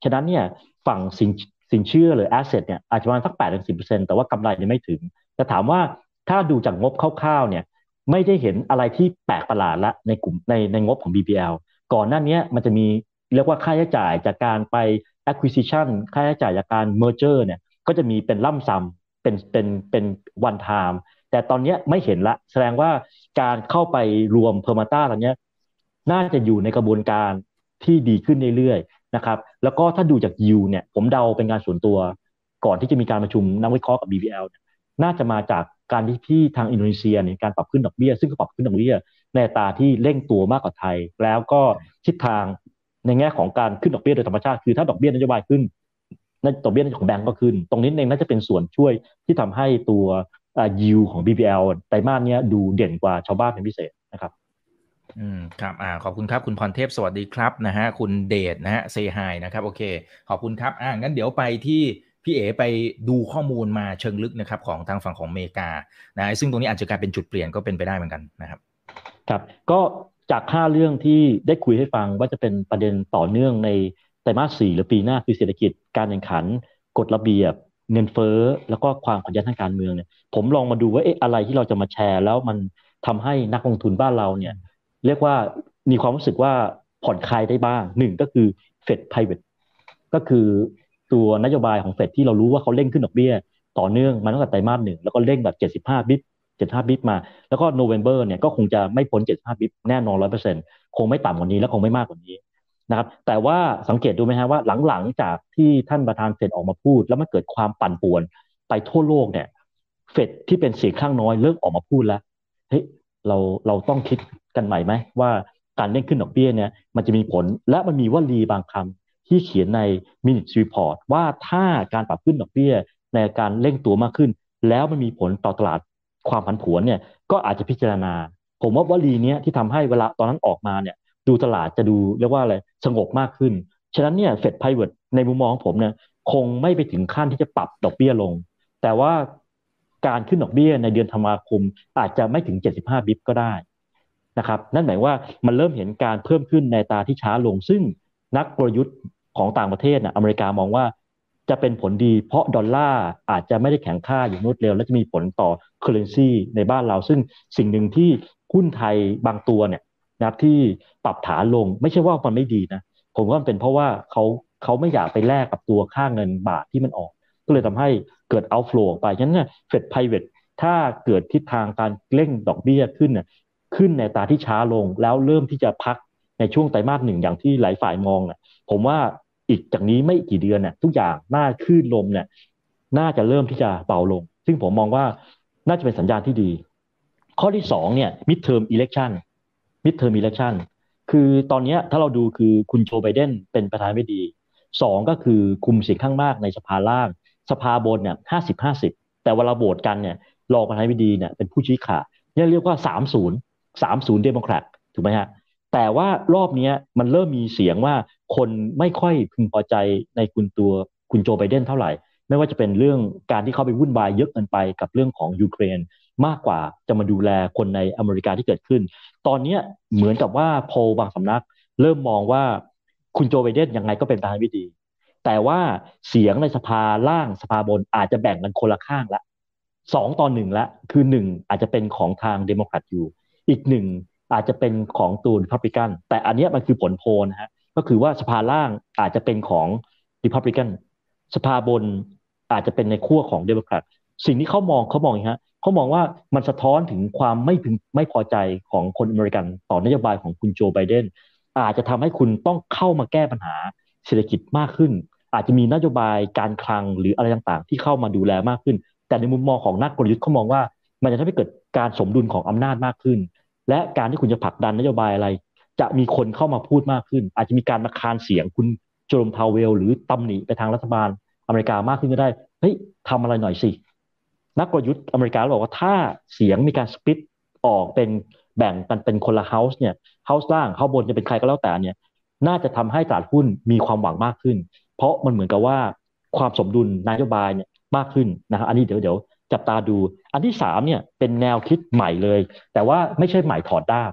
ฉะนั้นเนี่ยฝั่งสินสินเชื่อหรือ asset เนี่ยอาจจะประมาณสัก แปดถึงสิบเปอร์เซ็นต์ แต่ว่ากำไรยังไม่ถึงแต่ถามว่าถ้าดูจากงบคร่าวๆเนี่ยไม่ได้เห็นอะไรที่แปลกประหลาดละในกลุ่มในในงบของ บี บี แอล ก่อนหน้านี้มันจะมีเรียกว่าค่าใช้จ่ายจากการไป acquisition ค่าใช้จ่ายจากการ merger เนี่ยก็จะมีเป็นล่ำซ้ำเป็นเป็นเป็น one timeแต่ตอนนี้ไม่เห็นละแสดงว่าการเข้าไปรวม Permata ตอนนี้น่าจะอยู่ในกระบวนการที่ดีขึ้นเรื่อยๆนะครับแล้วก็ถ้าดูจาก yield เนี่ยผมเดาเป็นงานส่วนตัวก่อนที่จะมีการประชุมนักวิเคราะห์กับ บี บี แอล น่าจะมาจากการที่พี่ทางอินโดนีเซียเนี่ยการปรับขึ้นดอกเบี้ยซึ่งก็ปรับขึ้นดอกเบี้ยในอัตราที่เร่งตัวมากกว่าไทยแล้วก็ทิศทางในแง่ของการขึ้นดอกเบี้ยโดยธรรมชาติคือถ้าดอกเบี้ยนโยบายขึ้นดอกเบี้ยของแบงก์ก็ขึ้นตรงนี้เองน่าจะเป็นส่วนช่วยที่ทำให้ตัวยิวของ บี บี แอล ไตรมาสเนี้ยดูเด่นกว่าชาวบ้านเป็นพิเศษนะครับอืมครับอ่าขอบคุณครับคุณพรเทพสวัสดีครับนะฮะคุณเดชนะฮะเซไฮนะครับโอเคขอบคุณครับอ่างั้นเดี๋ยวไปที่พี่เอ๋ไปดูข้อมูลมาเชิงลึกนะครับของทางฝั่งของอเมริกานะซึ่งตรงนี้อาจจะกลายเป็นจุดเปลี่ยนก็เป็นไปได้เหมือนกันนะครับครับก็จากห้าเรื่องที่ได้คุยให้ฟังว่าจะเป็นประเด็นต่อเนื่องในไตรมาสสี่หรือปีหน้าคือเศรษฐกิจการแข่งขันกฎระเบียบเงินเฟ้อแล้วก็ความขัดแย้งทางการเมืองเนี่ยผมลองมาดูว่าเอ๊ะอะไรที่เราจะมาแชร์แล้วมันทำให้นักลงทุนบ้านเราเนี่ยเรียกว่ามีความรู้สึกว่าผ่อนคลายได้บ้างหนึ่งก็คือ Fed Private ก็คือตัวนโยบายของ Fed ที่เรารู้ว่าเขาเร่งขึ้นดอกเบี้ยต่อเนื่องมาตั้งแต่ไตรมาสหนึ่งแล้วก็เร่งแบบเจ็ดสิบห้าบิปเจ็ดสิบห้าบิปมาแล้วก็ November เนี่ยก็คงจะไม่พ้นเจ็ดสิบห้าบิปแน่นอน หนึ่งร้อยเปอร์เซ็นต์ คงไม่ต่ำกว่านี้และคงไม่มากกว่านี้นะครับแต่ว่าสังเกตดูไหมฮะว่าหลังๆจากที่ท่านประธานเฟดออกมาพูดแล้วมันเกิดความปั่นป่วนไปทั่วโลกเนี่ยเฟดที่เป็นเสียงข้างน้อยเลิกออกมาพูดแล้วเฮ้ยเราเราต้องคิดกันใหม่ไหมว่าการเร่งขึ้นดอกเบี้ยเนี่ยมันจะมีผลและมันมีวลีบางคำที่เขียนใน Minutes Report ว่าถ้าการปรับขึ้นดอกเบี้ยในการเร่งตัวมากขึ้นแล้วมันมีผลต่อตลาดความผันผวนเนี่ยก็อาจจะพิจารณาผมว่าวลีนี้ที่ทำให้เวลาตอนนั้นออกมาเนี่ยดูตลาดจะดูเรียกว่าอะไรสงบมากขึ้นฉะนั้นเนี่ย Fed Pivot ในมุมมองของผมเนี่ยคงไม่ไปถึงขั้นที่จะปรับดอกเบี้ยลงแต่ว่าการขึ้นดอกเบี้ยในเดือนธันวาคมอาจจะไม่ถึงเจ็ดสิบห้าบิปก็ได้นะครับนั่นหมายว่ามันเริ่มเห็นการเพิ่มขึ้นในตาที่ช้าลงซึ่งนักกลยุทธ์ของต่างประเทศนะอเมริกามองว่าจะเป็นผลดีเพราะดอลลาร์อาจจะไม่ได้แข็งค่าอย่างรวดเร็วและจะมีผลต่อ currency ในบ้านเราซึ่งสิ่งหนึ่งที่หุ้นไทยบางตัวเนี่ยนะที่ปรับฐานลงไม่ใช่ว่ามันไม่ดีนะผมว่ามันเป็นเพราะว่าเขาเขาไม่อยากไปแลกกับตัวค่าเงินบาทที่มันออกก็เลยทำให้เกิด outflow ออกไปฉะนั้นเนี่ย Fed Private ถ้าเกิดทิศทางการเร่งดอกเบี้ยขึ้นน่ะขึ้นในตาที่ช้าลงแล้วเริ่มที่จะพักในช่วงไตรมาสหนึ่งอย่างที่หลายฝ่ายมองน่ะผมว่าอีกจากนี้ไม่กี่เดือนน่ะทุกอย่างน่าขึ้นลมเนี่ยน่าจะเริ่มที่จะเบาลงซึ่งผมมองว่าน่าจะเป็นสัญญาณที่ดีข้อที่สองเนี่ย Midterm Election midterm election คือตอนนี้ถ้าเราดูคือคุณโจไบเดนเป็นประธานาธิบดีสองก็คือคุมเสียงข้างมากในสภาล่างสภาบนเนี่ย ห้าสิบห้าสิบ แต่เวลาโหวตกันเนี่ยรองประธานาธิบดีเนี่ยเป็นผู้ชี้ขาดนี่เรียกว่า สามสิบ สามสิบ Democrat ถูกไหมฮะแต่ว่ารอบนี้มันเริ่มมีเสียงว่าคนไม่ค่อยพึงพอใจในคุณตัวคุณโจไบเดนเท่าไหร่ไม่ว่าจะเป็นเรื่องการที่เขาไปวุ่นวายเยอะเกินไปกับเรื่องของยูเครนมากกว่าจะมาดูแลคนในอเมริกาที่เกิดขึ้นตอนนี้เหมือนกับว่าโพลบางสำนักเริ่มมองว่าคุณโจไบเดนยังไงก็เป็นประธานาธิบดีแต่ว่าเสียงในสภาล่างสภาบนอาจจะแบ่งกันคนละข้างละ สองต่อหนึ่งละคือหนึ่งอาจจะเป็นของทางเดโมแครตอยู่อีกหนึ่งอาจจะเป็นของตัวรีพับลิกันแต่อันนี้มันคือผลโพลนะฮะก็คือว่าสภาล่างอาจจะเป็นของรีพับลิกันสภาบนอาจจะเป็นในขั้วของเดโมแครตสิ่งที่เขามองเขามองฮะเขามองว่ามันสะท้อนถึงความไม่พึงไม่พอใจของคนอเมริกันต่อนโยบายของคุณโจไบเดนอาจจะทำให้คุณต้องเข้ามาแก้ปัญหาเศรษฐกิจมากขึ้นอาจจะมีนโยบายการคลังหรืออะไรต่างๆที่เข้ามาดูแลมากขึ้นแต่ในมุมมองของนักกลยุทธ์เขามองว่ามันจะทำให้เกิดการสมดุลของอำนาจมากขึ้นและการที่คุณจะผลักดันนโยบายอะไรจะมีคนเข้ามาพูดมากขึ้นอาจจะมีการมาคานเสียงคุณโจมพาวเวลหรือตำหนิไปทางรัฐบาลอเมริกามากขึ้นก็ได้เฮ้ยทำอะไรหน่อยสินักกลยุทธ์อเมริกาบอกว่าถ้าเสียงมีการสปลิตออกเป็นแบ่งกันเป็นคนละเฮ้าส์เนี่ยเฮ้าส์ล่างเฮ้าส์บนจะเป็นใครก็แล้วแต่เนี่ยน่าจะทำให้ตลาดหุ้นมีความหวังมากขึ้นเพราะมันเหมือนกับว่าความสมดุลนโยบายเนี่ยมากขึ้นนะครับอันนี้เดี๋ยวเดี๋ยวจับตาดูอันที่สามเนี่ยเป็นแนวคิดใหม่เลยแต่ว่าไม่ใช่ใหม่ถอดด้าม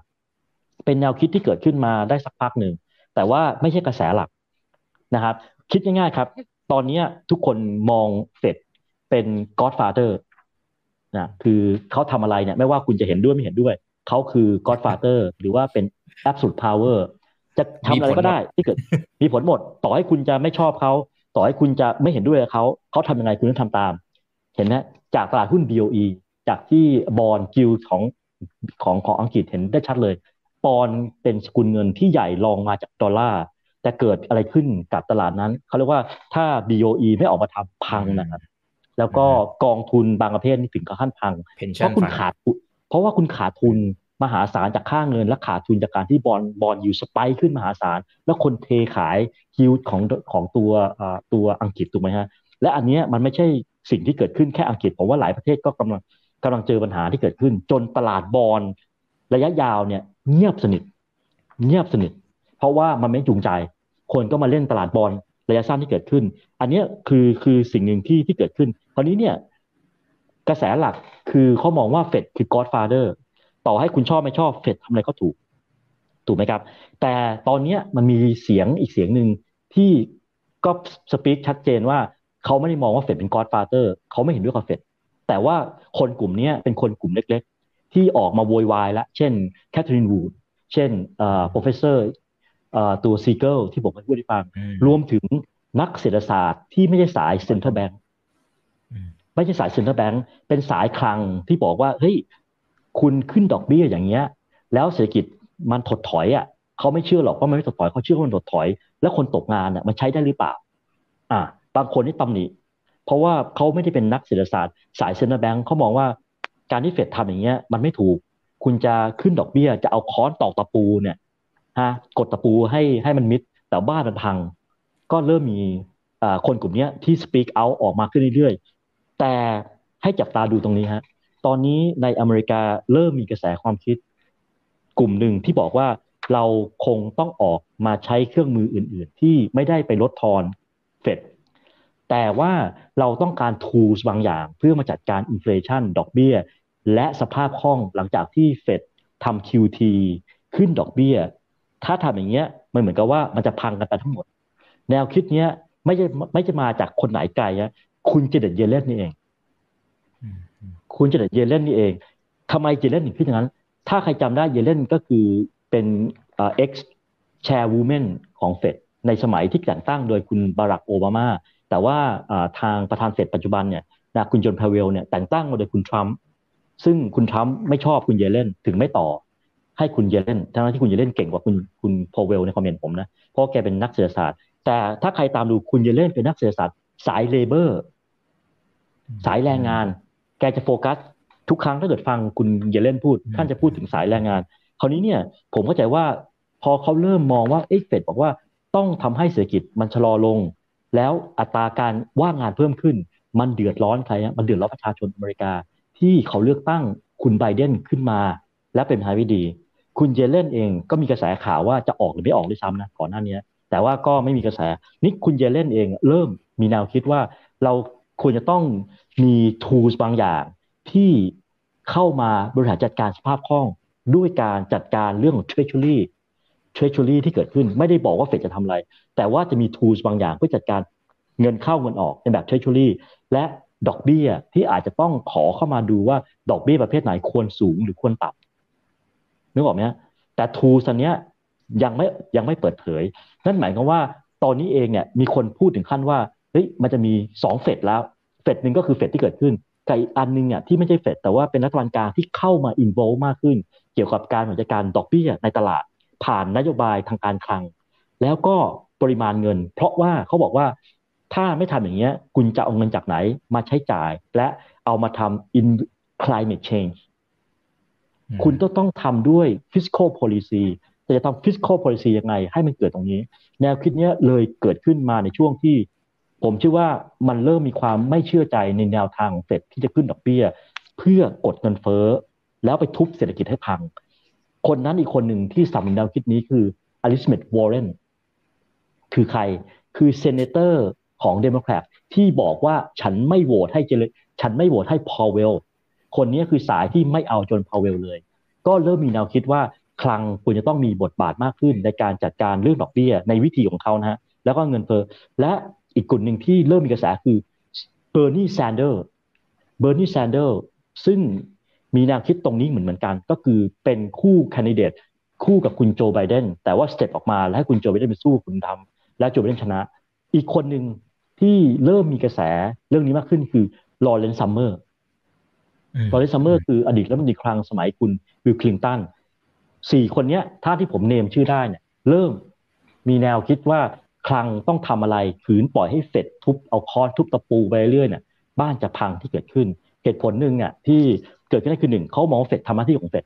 เป็นแนวคิดที่เกิดขึ้นมาได้สักพักหนึ่งแต่ว่าไม่ใช่กระแสหลักนะครับคิดง่ายๆครับตอนนี้ทุกคนมองเฟดเป็น Godfather นะคือเขาทำอะไรเนี่ยไม่ว่าคุณจะเห็นด้วยไม่เห็นด้วยเขาคือ Godfather หรือว่าเป็น Absolute Power จะทำอะไรก็ได้ที่เกิดมีผลหมดต่อให้คุณจะไม่ชอบเขาต่อให้คุณจะไม่เห็นด้วยกับเขาเขาทำยังไงคุณต้องทำตามเห็นไหมจากตลาดหุ้น บี โอ อี จากที่บอนด์กิลด์ของของของอังกฤษเห็นได้ชัดเลยปอนด์เป็นสกุลเงินที่ใหญ่รองมาจากดอลลาร์แต่เกิดอะไรขึ้นกับตลาดนั้นเขาเรียกว่าถ้า บี โอ อี ไม่ออกมาทำพังนะครับแล้วก็กองทุนบางประเภทนี่ถึงกับขั้นพังเพราะคุณขาดเพราะว่าคุณขาดทุนมหาศาลจากค่าเงินและขาดทุนจากการที่บอนด์บอนด์ยูสไปค์ขึ้นมหาศาลแล้วคนเทขายฮิลด์ของของตัวตัวอังกฤษถูกไหมฮะและอันนี้มันไม่ใช่สิ่งที่เกิดขึ้นแค่อังกฤษผมว่าหลายประเทศก็กำลังกำลังเจอปัญหาที่เกิดขึ้นจนตลาดบอนด์ระยะยาวเนี่ยเงียบสนิทเงียบสนิทเพราะว่ามันไม่จูงใจคนก็มาเล่นตลาดบอนด์ระยะสั้นที่เกิดขึ้นอันนี้คือคือสิ่งหนึ่งที่ที่เกิดขึ้นคราวนี้เนี่ยกระแสหลักคือเขามองว่าเฟดคือ Godfather ต่อให้คุณชอบไม่ชอบเฟดทำอะไรก็ถูกถูกไหมครับแต่ตอนนี้มันมีเสียงอีกเสียงหนึ่งที่ก็สปีกชัดเจนว่าเขาไม่ได้มองว่าเฟดเป็น Godfather เขาไม่เห็นด้วยกับเฟดแต่ว่าคนกลุ่มนี้เป็นคนกลุ่มเล็กๆที่ออกมาโวยวายละเช่นแคทเธอรีนวูดเช่นเอ่อ Professor เอ่อตัวซีเกิลที่ผมเคยพูดให้ฟังรวมถึงนักเศรษฐศาสตร์ที่ไม่ใช่สาย Central Bank ไม่ใช่สาย Central Bank เป็นสายคลังที่บอกว่าเฮ้ยคุณขึ้นดอกเบี้ยอย่างเงี้ยแล้วเศรษฐกิจมันถดถอยอ่ะเขาไม่เชื่อหรอกว่ามันไม่ถดถอยเขาเชื่อว่ามันถดถอยแล้วคนตกงานน่ะมันใช้ได้หรือเปล่าอ่ะบางคนนี่ตำหนิเพราะว่าเขาไม่ได้เป็นนักเศรษฐศาสตร์สาย Central Bank เขามองว่าการที่เฟดทำอย่างเงี้ยมันไม่ถูกคุณจะขึ้นดอกเบี้ยจะเอาค้อนตอกตะปูเนี่ยฮะกดตะปูให้ให้มันมิดแต่บ้านมันพังก็เริ่มมีคนกลุ่มนี้ที่ speak out ออกมาขึ้นเรื่อยๆแต่ให้จับตาดูตรงนี้ฮะตอนนี้ในอเมริกาเริ่มมีกระแสความคิดกลุ่มหนึ่งที่บอกว่าเราคงต้องออกมาใช้เครื่องมืออื่นๆที่ไม่ได้ไปลดทอนเฟดแต่ว่าเราต้องการ tools บางอย่างเพื่อมาจัดการอินฟเลชันดอกเบี้ยและสภาพคล่องหลังจากที่เฟดทำ คิว ที ขึ้นดอกเบี้ยถ้าทำอย่างเงี้ยมันเหมือนกับว่ามันจะพังกันไปทั้งหมดแนวคิดเนี้ยไม่จะไม่จะมาจากคนไหนไกลนะคุณเจเน็ตเยเลนนี่เองคุณเจเน็ตเยเลนนี่เองทำไมเยเลนถึงคิดอย่างนั้นถ้าใครจำได้เยเลนก็คือเป็นเอ่อ ex chairwoman ของเฟดในสมัยที่แต่งตั้งโดยคุณบารักโอบามาแต่ว่าทางประธานเฟดปัจจุบันเนี่ยนะคุณจอห์นพาเวลเนี่ยแต่งตั้งมาโดยคุณทรัมป์ซึ่งคุณทรัมป์ไม่ชอบคุณเยเลนถึงไม่ต่อให้คุณเยเลนทั้งที่คุณเยเลนเก่งกว่าคุณคุณพาเวลในความเห็นผมนะเพราะแกเป็นนักเศรษฐศาสตร์แต่ถ้าใครตามดูคุณเยเลนเป็นนักเศรษฐศาสตร์สายเลเบอร์สายแรงงานแกจะโฟกัสทุกครั้งถ้าเกิดฟังคุณเยเลนพูดท่านจะพูดถึงสายแรงงานคราวนี้เนี่ยผมเข้าใจว่าพอเขาเริ่มมองว่าเอฟเฟดบอกว่าต้องทำให้เศรษฐกิจมันชะลอลงแล้วอัตราการว่างงานเพิ่มขึ้นมันเดือดร้อนใครฮะมันเดือดร้อนประชาชนอเมริกาที่เขาเลือกตั้งคุณไบเดนขึ้นมาและเป็นหายไม่ดีคุณเยเลนเองก็มีกระแสข่าวว่าจะออกหรือไม่ออกด้วยซ้ำนะก่อนหน้านี้แต่ว่าก็ไม่มีกระแสนี่คุณเยเลนเองเริ่มมีแนวคิดว่าเราควรจะต้องมี tools บางอย่างที่เข้ามาบริหารจัดการสภาพคล่องด้วยการจัดการเรื่องของ treasury treasury ที่เกิดขึ้นไม่ได้บอกว่าเฟดจะทำอะไรแต่ว่าจะมี tools บางอย่างเพื่อจัดการเงินเข้าเงินออกในแบบ treasury และ ดอกเบี้ยที่อาจจะต้องขอเข้ามาดูว่าดอกเบี้ยประเภทไหนควรสูงหรือควรต่ำนึกออกไหมฮะแต่ tools อันเนี้ยยังไม่ยังไม่เปิดเผยนั่นหมายความว่าตอนนี้เองเนี่ยมีคนพูดถึงขั้นว่าเฮ้ยมันจะมีสองเฟดแล้วเฟดนึงก็คือเฟดที่เกิดขึ้นกับอีกอันนึงเนี่ยที่ไม่ใช่เฟดแต่ว่าเป็นรัฐบาลกลางที่เข้ามา involve มากขึ้นเกี่ยวกับการบริหารจัดการดอกเบี้ยในตลาดผ่านนโยบายทางการคลังแล้วก็ปริมาณเงินเพราะว่าเขาบอกว่าถ้าไม่ทำอย่างเงี้ยคุณจะเอาเงินจากไหนมาใช้จ่ายและเอามาทำ in climate change คุณก็ต้องทำด้วย fiscal policy แต่จะทำ fiscal policy ยังไงให้มันเกิดตรงนี้แนวคิดเนี้ยเลยเกิดขึ้นมาในช่วงที่ผมเชื่อว่ามันเริ่มมีความไม่เชื่อใจในแนวทางเฟดที่จะขึ้นดอกเบี้ยเพื่อกดเงินเฟ้อแล้วไปทุบเศรษฐกิจให้พังคนนั้นอีกคนหนึ่งที่สนับสนุนแนวคิดนี้คืออลิซเมธวอร์เรนคือใครคือเซเนเตอร์ของเดโมแครตที่บอกว่าฉันไม่โหวตให้เจเลฉันไม่โหวตให้พาวเวลคนนี้คือสายที่ไม่เอาจนพาวเวลเลยก็เริ่มมีแนวคิดว่าคลังควรจะต้องมีบทบาทมากขึ้นในการจัดการเรื่องดอกเบี้ยในวิธีของเขานะฮะแล้วก็เงินเฟ้อและอีกกลุ่มหนึ่งที่เริ่มมีกระแสคือเบอร์นีแซนเดอร์เบอร์นีแซนเดอร์ซึ่งมีแนวคิดตรงนี้เหมือนเหมือนกันก็คือเป็นคู่แคนดิเดตคู่กับคุณโจไบเดนแต่ว่าสเต็ปออกมาแล้วให้คุณโจไบเดนไปสู้คุณทำแล้วโจไบเดนชนะอีกคนหนึ่งที่เริ่มมีกระแสเรื่องนี้มากขึ้นคือลอเรนซ์ซัมเมอร์ลอเรนซ์ซัมเมอร์คืออดีตรัฐมนตรีคลังสมัยคุณบิลคลินตันสี่คนเนี้ยถ้าที่ผมเนมชื่อได้เนี่ยเริ่มมีแนวคิดว่าคลังต้องทำอะไรขืนปล่อยให้เฟดทุบเอาค้อนทุบตะปูไปเรื่อยเนี่ยบ้านจะพังที่เกิดขึ้นเหตุผลหนึ่งเนี่ยที่เกิดขึ้นได้คือหนึ่งเขามองเฟดทำหน้าที่ของเฟด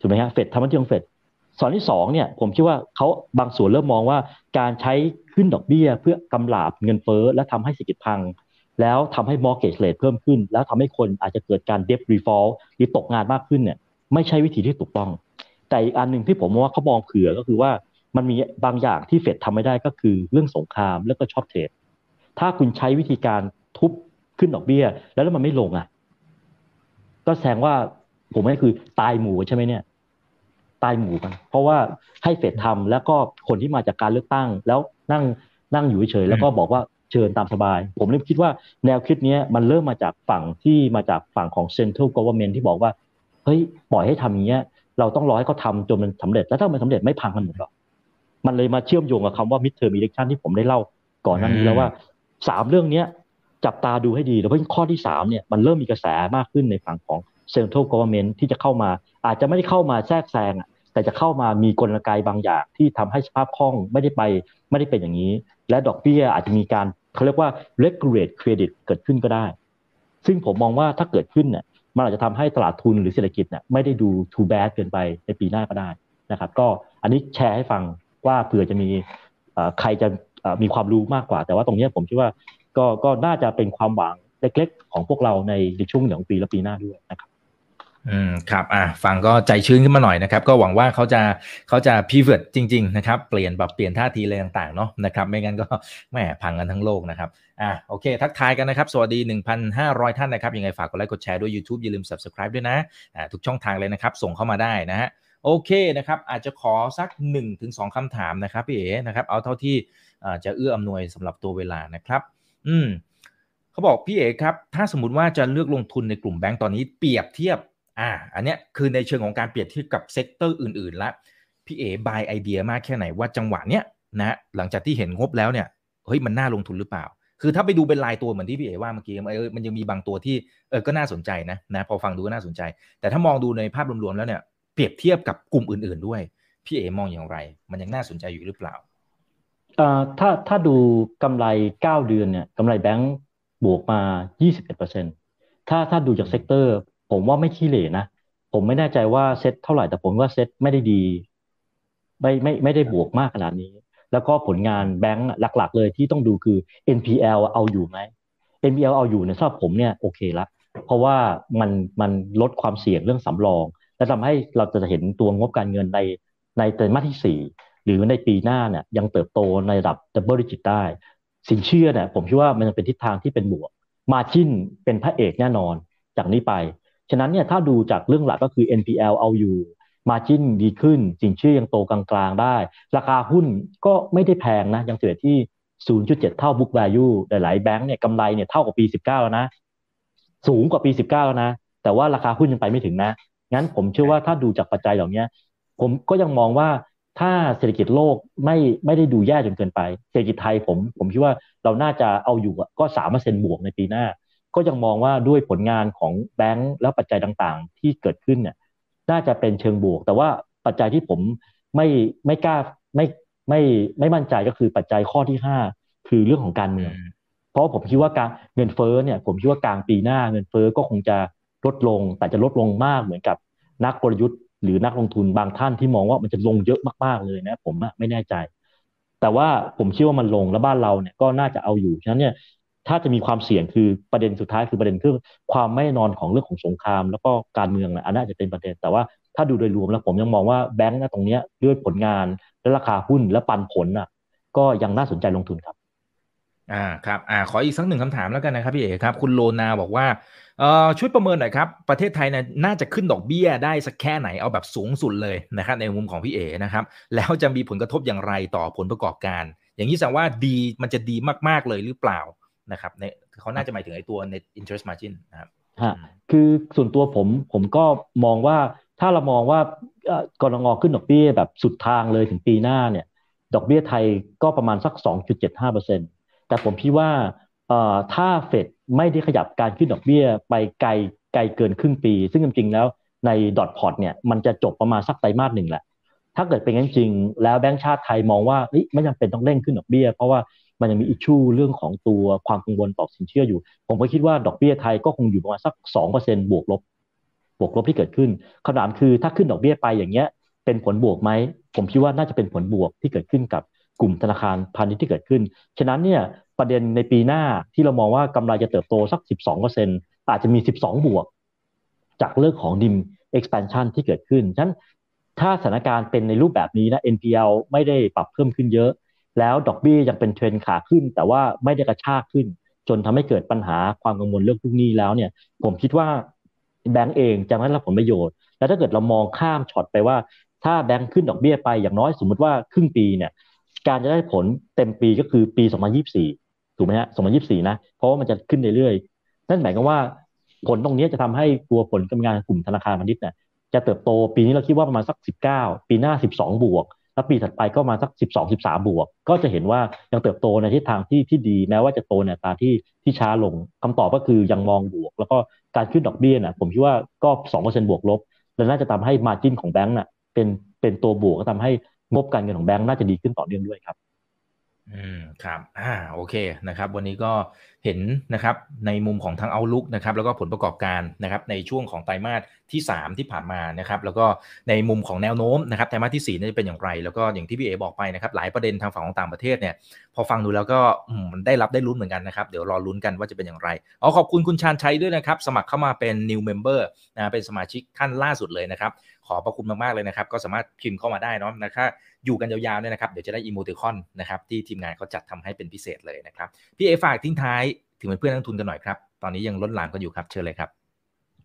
ถูกไหมฮะเฟดทำหน้าที่ของเฟดส่วนที่สองเนี่ยผมคิดว่าเขาบางส่วนเริ่มมองว่าการใช้ขึ้นดอกเบี้ยเพื่อกำราบเงินเฟ้อและทำให้เศรษฐกิจพังแล้วทำให้ mortgage rate เพิ่มขึ้นแล้วทำให้คนอาจจะเกิดการ debt default หรือตกงานมากขึ้นเนี่ยไม่ใช่วิธีที่ถูกต้องแต่อีกอันนึงที่ผมว่าเขามองเผื่อก็คือว่ามันมีบางอย่างที่เฟดทำไม่ได้ก็คือเรื่องสงครามแล้วก็ช็อตเทรดถ้าคุณใช้วิธีการทุบขึ้นดอกเบี้ยแล้วมันไม่ลงอ่ะก็แสดงว่าผมไม่คือตายหมู่ใช่ไหมเนี่ยตายหมู่กันเพราะว่าให้เฟดทำแล้วก็คนที่มาจากการเลือกตั้งแล้วนั่งนั่งอยู่เฉยๆแล้วก็บอกว่าเชิญตามสบายผมเริ่มคิดว่าแนวคิดนี้มันเริ่มมาจากฝั่งที่มาจากฝั่งของ Central Government ที่บอกว่าเฮ้ยปล่อยให้ทำอย่างเงี้ยเราต้องรอให้เขาทำจนมันสำเร็จแล้วถ้ามันสำเร็จไม่พังกันหมดหรอกมันเลยมาเชื่อมโยงกับคำว่า Midterm Election ที่ผมได้เล่าก่อนหน้านี้แล้วว่าสามเรื่องนี้จับตาดูให้ดีแล้วเพราะข้อที่สามเนี่ยมันเริ่มมีกระแสมากขึ้นในฝั่งของ Central Government ที่จะเข้ามาอาจจะไม่ได้เข้ามาแทรกแซงแต่จะเข้ามามีกลไกบางอย่างที่ทำให้สภาพคล่องไม่ได้ไปไม่ได้เป็นอย่างนี้และดอกเบี้ยอาจจะมีการเขาเรียกว่า regulate credit เกิดขึ้นก็ได้ซึ่งผมมองว่าถ้าเกิดขึ้นเนี่ยมันอาจจะทำให้ตลาดทุนหรือเศรษฐกิจเนี่ยไม่ได้ดู too bad เกินไปในปีหน้าก็ได้นะครับก็อันนี้แชร์ให้ฟังว่าเผื่อจะมีใครจะมีความรู้มากกว่าแต่ว่าตรงนี้ผมคิดว่าก็ก็น่าจะเป็นความหวังเล็กๆของพวกเราในช่วงหนึ่งปีและปีหน้าด้วยนะครับอืมครับอ่ะฟังก็ใจชื้นขึ้นมาหน่อยนะครับก็หวังว่าเขาจะเขาจะ pivot จริงๆนะครับเปลี่ยนแบบเปลี่ยนท่าทีอะไรต่างๆเนาะนะครับไม่งั้นก็แหม่พังกันทั้งโลกนะครับอ่ะโอเคทักทายกันนะครับสวัสดี หนึ่งพันห้าร้อย ท่านนะครับยังไงฝากกดไลค์กดแชร์ด้วย YouTube อย่าลืม Subscribe ด้วยนะอ่าทุกช่องทางเลยนะครับส่งเข้ามาได้นะฮะโอเคนะครับอาจจะขอสัก หนึ่งถึงสอง คำถามนะครับพี่เอ๋นะครับเอาเท่าที่อ่าจะเอื้ออำนวยสำหรับตัวเวลานะครับอืมเขาบอกพี่เอ๋ครับถ้าสมมุติว่าจะเลือกลงทุนในกลุ่มแบงก์ตอนนี้เปรียบเทียบอ่าอันเนี้ยคือในเชิงของการเปรียบเทียบกับเซกเตอร์อื่นๆละพี่เอ๋บายไอเดียมากแค่ไหนว่าจังหวะเนี้ยนะหลังจากที่เห็นงบแล้วเนี่ยเฮ้ยมันน่าลงทุนหรือเปล่าคือถ้าไปดูเป็นรายตัวเหมือนที่พี่เอ๋ว่าเมื่อกี้มันยังมีบางตัวที่เออก็น่าสนใจนะนะพอฟังดูก็น่าสนใจแต่ถ้ามองดูในภาพรวมๆแล้วเนี่ยเปรียบเทียบกับกลุ่มอื่นๆด้วยพี่เอ๋มองอย่างไรมันยังน่าสนใจอยู่หรือเปล่าเอ่อถ้าถ้าดูกำไรเก้าเดือนเนี่ยกำไรแบงก์บวกมา ยี่สิบเอ็ดเปอร์เซ็นต์ ถ้าถ้าดูจากเซกเตอร์ผมว่าไม่ขี้เหร่นะผมไม่แน่ใจว่าเซตเท่าไหร่แต่ผมว่าเซตไม่ได้ดีไม่ไม่ไม่ได้บวกมากขนาดนี้แล้วก็ผลงานแบงก์หลักๆเลยที่ต้องดูคือ เอ็น พี แอล เอาอยู่ไหม เอ็น พี แอล เอาอยู่เนี่ยสำหรับผมเนี่ยโอเคละเพราะว่ามันมันลดความเสี่ยงเรื่องสำรองและทำให้เราจะเห็นตัวงบการเงินในในไตรมาสที่สี่หรือในปีหน้าเนี่ยยังเติบโตในระดับ double digit ได้สินเชื่อเนี่ยผมคิดว่ามันจะเป็นทิศทางที่เป็นบวก margin เป็นพระเอกแน่นอนจากนี้ไปฉะนั้นเนี่ยถ้าดูจากเรื่องหลักก็คือ เอ็น พี แอล เอาอยู่ margin ดีขึ้นสินเชื่อยังโตกลางๆได้ราคาหุ้นก็ไม่ได้แพงนะยังเฉลี่ยที่ ศูนย์จุดเจ็ด เท่า book value หลายๆแบงค์เนี่ยกำไรเนี่ยเท่ากับปีสิบเก้าแล้วนะ สูงกว่าปีสิบเก้าแล้วนะแต่ว่าราคาหุ้นยังไปไม่ถึงนะงั้นผมเชื่อว่าถ้าดูจากปัจจัยเหล่านี้ผมก็ยังมองว่าถ้าเศรษฐกิจโลกไม่ไม่ได้ดูแย่จนเกินไปเศรษฐกิจไทยผมผมคิดว่าเราน่าจะเอาอยู่ก็ สามเปอร์เซ็นต์ บวกในปีหน้าก็ยังมองว่าด้วยผลงานของแบงก์และปัจจัยต่างๆที่เกิดขึ้นเนี่ยน่าจะเป็นเชิงบวกแต่ว่าปัจจัยที่ผมไม่ไม่กล้าไม่ไม่ไม่มั่นใจก็คือปัจจัยข้อที่ห้าคือเรื่องของการเมืองเพราะผมคิดว่าการเงินเฟ้อเนี่ยผมคิดว่ากลางปีหน้าเงินเฟ้อก็คงจะลดลงแต่จะลดลงมากเหมือนกับนักกลยุทธ์หรือนักลงทุนบางท่านที่มองว่ามันจะลงเยอะมากๆเลยนะผมไม่แน่ใจแต่ว่าผมเชื่อว่ามันลงและบ้านเราเนี่ยก็น่าจะเอาอยู่ฉะนั้นเนี่ยถ้าจะมีความเสี่ยงคือประเด็นสุดท้ายคือประเด็นคือความไม่แน่นอนของเรื่องของสงครามแล้วก็การเมืองนะอันน่าจะเป็นประเด็นแต่ว่าถ้าดูโดยรวมแล้วผมยังมองว่าแบงก์นะตรงนี้ด้วยผลงานและราคาหุ้นและปันผลน่ะก็ยังน่าสนใจลงทุนครับอ่าครับอ่าขออีกสักหนึ่งคำถามแล้วกันนะครับพี่เอกครับคุณโลนาบอกว่าเอ่อช่วยประเมินหน่อยครับประเทศไทยเนี่ยน่าจะขึ้นดอกเบี้ยได้สักแค่ไหนเอาแบบสูงสุดเลยนะครับในมุมของพี่เอกนะครับแล้วจะมีผลกระทบอย่างไรต่อผลประกอบการอย่างนี้แสดงว่าดีมันจะดีมากๆเลยหรือเปล่านะครับในเขาน่าจะหมายถึงไอ้ตัว net interest margin นะครับฮะคือส่วนตัวผมผมก็มองว่าถ้าเรามองว่ากนงขึ้นดอกเบี้ยแบบสุดทางเลยถึงปีหน้าเนี่ยดอกเบี้ยไทยก็ประมาณสัก สองจุดเจ็ดห้าเปอร์เซ็นต์ แต่ผมคิดว่าถ้าเฟดไม่ได้ขยับการขึ้นดอกเบี้ยไปไกลไกลเกินครึ่งปีซึ่งจริงๆแล้วในดอทพอร์ตเนี่ยมันจะจบประมาณสักไตรมาสหนึ่งแหละถ้าเกิดเป็นงั้นจริงแล้วแบงก์ชาติไทยมองว่าไม่จำเป็นต้องเร่งขึ้นดอกเบี้ยเพราะว่ามันยังมีอิชชูเรื่องของตัวความกังวลต่อสินเชื่ออยู่ผมก็คิดว่าดอกเบี้ยไทยก็คงอยู่ประมาณสัก สองเปอร์เซ็นต์ บวกลบบวกลบที่เกิดขึ้นคำถามคือถ้าขึ้นดอกเบี้ยไปอย่างเงี้ยเป็นผลบวกไหมผมคิดว่าน่าจะเป็นผลบวกที่เกิดขึ้นกับกลุ่มธนาคารพาณิชย์ที่เกิดขึ้นฉะนั้นเนี่ยประเด็นในปีหน้าที่เรามองว่ากำไรจะเติบโตสัก สิบสองเปอร์เซ็นต์ อาจจะมี สิบสอง บวกจากเรื่องของ เอ็น ไอ เอ็ม expansion ที่เกิดขึ้นฉะนั้นถ้าสถานการณ์เป็นในรูปแบบนี้นะ เอ็น พี แอล ไม่ได้ปรับเพิ่มขึ้นเยอะแล้วดอกเบี้ยยังเป็นเทรนขาขึ้นแต่ว่าไม่ได้กระชากขึ้นจนทำให้เกิดปัญหาความกังวลเรื่องพวกนี้แล้วเนี่ยผมคิดว่าแบงก์เองจะได้รับผลประโยชน์แล้วถ้าเกิดเรามองข้ามช็อตไปว่าถ้าแบงก์ขึ้นดอกเบี้ยไปอย่างน้อยสมมติว่าครึ่งปีเนี่ยการจะได้ผลเต็มปีก็คือปีสองพันยี่สิบสี่ถูกไหมฮะสองพันยี่สิบสี่นะเพราะว่ามันจะขึ้นเรื่อยๆนั่นหมายความว่าผลตรงนี้จะทำให้ตัวผลกำงานกลุ่มธนาคารพาณิชย์เนี่ยจะเติบโตปีนี้เราคิดว่าประมาณสักสิบเก้าปีหน้าสิบสองบวกแล้วปีถัดไปก็มาสัก สิบสองถึงสิบสาม บวกก็จะเห็นว่ายังเติบโตในทิศทางที่ที่ดีแม้ว่าจะโตในอัตราที่ที่ช้าลงคำตอบก็คือยังมองบวกแล้วก็การขึ้นดอกเบี้ยน่ะผมคิดว่าก็ สองเปอร์เซ็นต์ บวกลบและน่าจะทำให้ margin ของแบงก์น่ะเป็นเป็นตัวบวกก็ทำให้งบการเงินของแบงก์น่าจะดีขึ้นต่อเนื่องด้วยครับอืมครับอ่าโอเคนะครับวันนี้ก็เห็นนะครับในมุมของทั้ง Outlook นะครับแล้วก็ผลประกอบการนะครับในช่วงของไตรมาสที่สามที่ผ่านมานะครับแล้วก็ในมุมของแนวโน้มนะครับไตรมาสที่สี่นี่จะเป็นอย่างไรแล้วก็อย่างที่พี่เอบอกไปนะครับหลายประเด็นทางฝั่งของต่างประเทศเนี่ยพอฟังดูแล้วก็อืมได้รับได้ลุ้นเหมือนกันนะครับเดี๋ยวรอลุ้นกันว่าจะเป็นอย่างไรอ๋อขอบคุณคุณชาญชัยด้วยนะครับสมัครเข้ามาเป็น New Member นะเป็นสมาชิกท่านล่าสุดเลยนะครับขอขอบคุณมากๆเลยนะครับก็สามารถพิมพ์เข้ามาได้เนาะนะครับอยู่กันยาวๆเนี่ยนะครับเดี๋ยวจะได้อีโมติคอนนะครับที่ทีมงานเขาจัดทำให้เป็นพิเศษเลยนะครับพี่เอฝากทิ้งท้ายถึงเพื่อนนักทุนกันหน่อยครับตอนนี้ยังล้นหลามกันอยู่ครับเชิญเลยครับ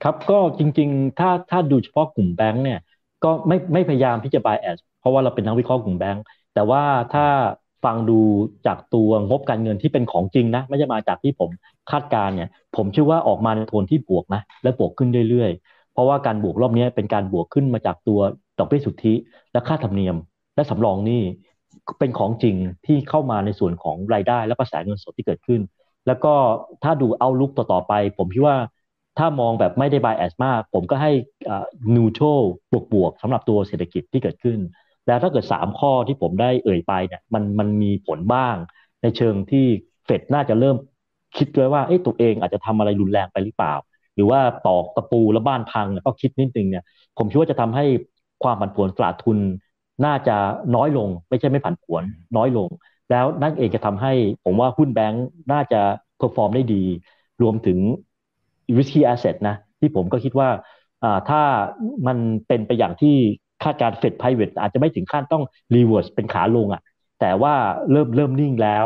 ครับก็จริงๆถ้าถ้าดูเฉพาะกลุ่มแบงค์เนี่ยก็ไม่ไม่พยายามที่จะ buy as เพราะว่าเราเป็นนักวิเคราะห์กลุ่มแบงค์แต่ว่าถ้าฟังดูจากตัวงบการเงินที่เป็นของจริงนะไม่ใช่มาจากที่ผมคาดการณ์เนี่ยผมเชื่อว่าออกมาในโทนที่บวกนะและบวกขึ้นเรื่อยๆเพราะว่าการบวกรอบนี้เป็นการบวกขึ้นมาจากตัวดอกเบี้ยสุทธิและค่าธรรมเนียมและสำรองหนี้เป็นของจริงที่เข้ามาในส่วนของรายได้และกระแสเงินสดที่เกิดขึ้นแล้วก็ถ้าดูเอาลุกต่อๆไปผมคิดว่าถ้ามองแบบไม่ได้ bias มากผมก็ให้ neutral บวกๆสำหรับตัวเศรษฐกิจที่เกิดขึ้นแล้วถ้าเกิดสามข้อที่ผมได้เอ่ยไปเนี่ยมันมันมีผลบ้างในเชิงที่เฟดน่าจะเริ่มคิดด้วยว่าเอ๊ะตัวเองอาจจะทำอะไรรุนแรงไปหรือเปล่าหรือว่าตอกตะปูและบ้านพังก็คิดนิดนึงเนี่ยผมคิดว่าจะทำให้ความผันผวนตลาดทุนน่าจะน้อยลงไม่ใช่ไม่ผันผวนน้อยลงแล้วนั่นเองจะทำให้ผมว่าหุ้นแบงค์น่าจะเพอร์ฟอร์มได้ดีรวมถึง risky asset นะที่ผมก็คิดว่าถ้ามันเป็นไปอย่างที่คาดการณ์ Fed Private อาจจะไม่ถึงขั้นต้อง reverse เป็นขาลงอ่ะแต่ว่าเริ่มเริ่มนิ่งแล้ว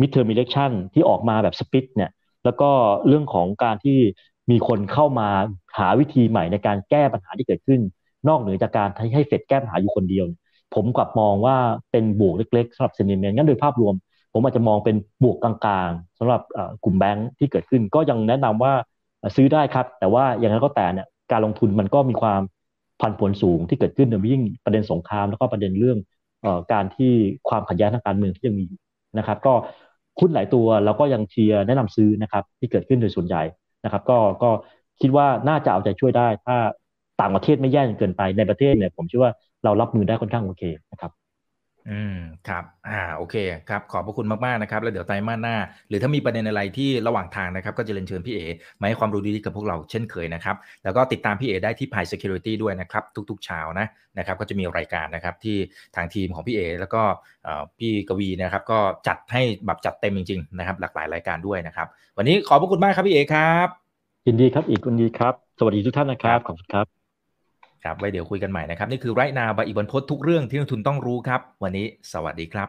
midterm election ที่ออกมาแบบ split เนี่ยแล้วก็เรื่องของการที่มีคนเข้ามาหาวิธีใหม่ในการแก้ปัญหาที่เกิดขึ้นนอกเหนือจากการให้ Fed แก้ปัญหาอยู่คนเดียวผมกลับมองว่าเป็นบวกเล็กๆสำหรับ sentiment งั้นโดยภาพรวมผมอาจจะมองเป็นบวกกลางๆสำหรับกลุ่มแบงค์ที่เกิดขึ้นก็ยังแนะนำว่า ซื้อได้ครับแต่ว่าอย่างไรก็แต่เนี่ยการลงทุนมันก็มีความผันผวนสูงที่เกิดขึ้นโดยยิ่งประเด็นสงครามแล้วก็ประเด็นเรื่องเอ่อการที่ความขัดแย้งทางการเมืองที่ยังมีนะครับก็หุ้นหลายตัวเราก็ยังเชียร์แนะนำซื้อนะครับที่เกิดขึ้นโดยส่วนใหญ่นะครับก็ก็คิดว่าน่าจะเอาใจช่วยได้ถ้าต่างประเทศไม่แย่เกินไปในประเทศเนี่ยผมเชื่อว่าเรารับมือได้ค่อนข้างโอเคนะครับอืมครับอ่าโอเคครับขอบพระคุณมากๆนะครับแล้วเดี๋ยวไตรมาสหน้าหรือถ้ามีประเด็นอะไรที่ระหว่างทางนะครับก็จะเรียนเชิญพี่เอ๋มาให้ความรู้ดีๆกับพวกเราเช่นเคยนะครับแล้วก็ติดตามพี่เอ๋ได้ที่ Pi Security ด้วยนะครับทุกๆเช้านะนะครับก็จะมีรายการนะครับที่ทางทีมของพี่เอ๋แล้วก็เอ่อพี่กวีนะครับก็จัดให้แบบจัดเต็มจริงๆนะครับหลากหลายรายการด้วยนะครับวันนี้ขอบพระคุณมากครับพี่เอ๋ครับยินดีครับอีกยินดีครับสวัสดีทุกท่านนะครับขอบคุณครับครับไว้เดี๋ยวคุยกันใหม่นะครับนี่คือ Right Now บายอิบอนพดทุกเรื่องที่นักทุนต้องรู้ครับวันนี้สวัสดีครับ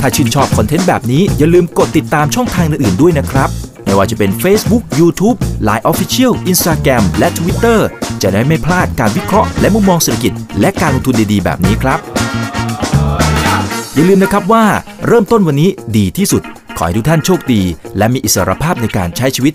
ถ้าชื่นชอบคอนเทนต์แบบนี้อย่าลืมกดติดตามช่องทางอื่นๆด้วยนะครับไม่ว่าจะเป็น Facebook YouTubeไลน์ Official Instagram และ Twitter จะได้ไม่พลาดการวิเคราะห์และมุมมองเศรษฐกิจและการลงทุนดีๆแบบนี้ครับอย่าลืมนะครับว่าเริ่มต้นวันนี้ดีที่สุดขอให้ทุกท่านโชคดีและมีอิสรภาพในการใช้ชีวิต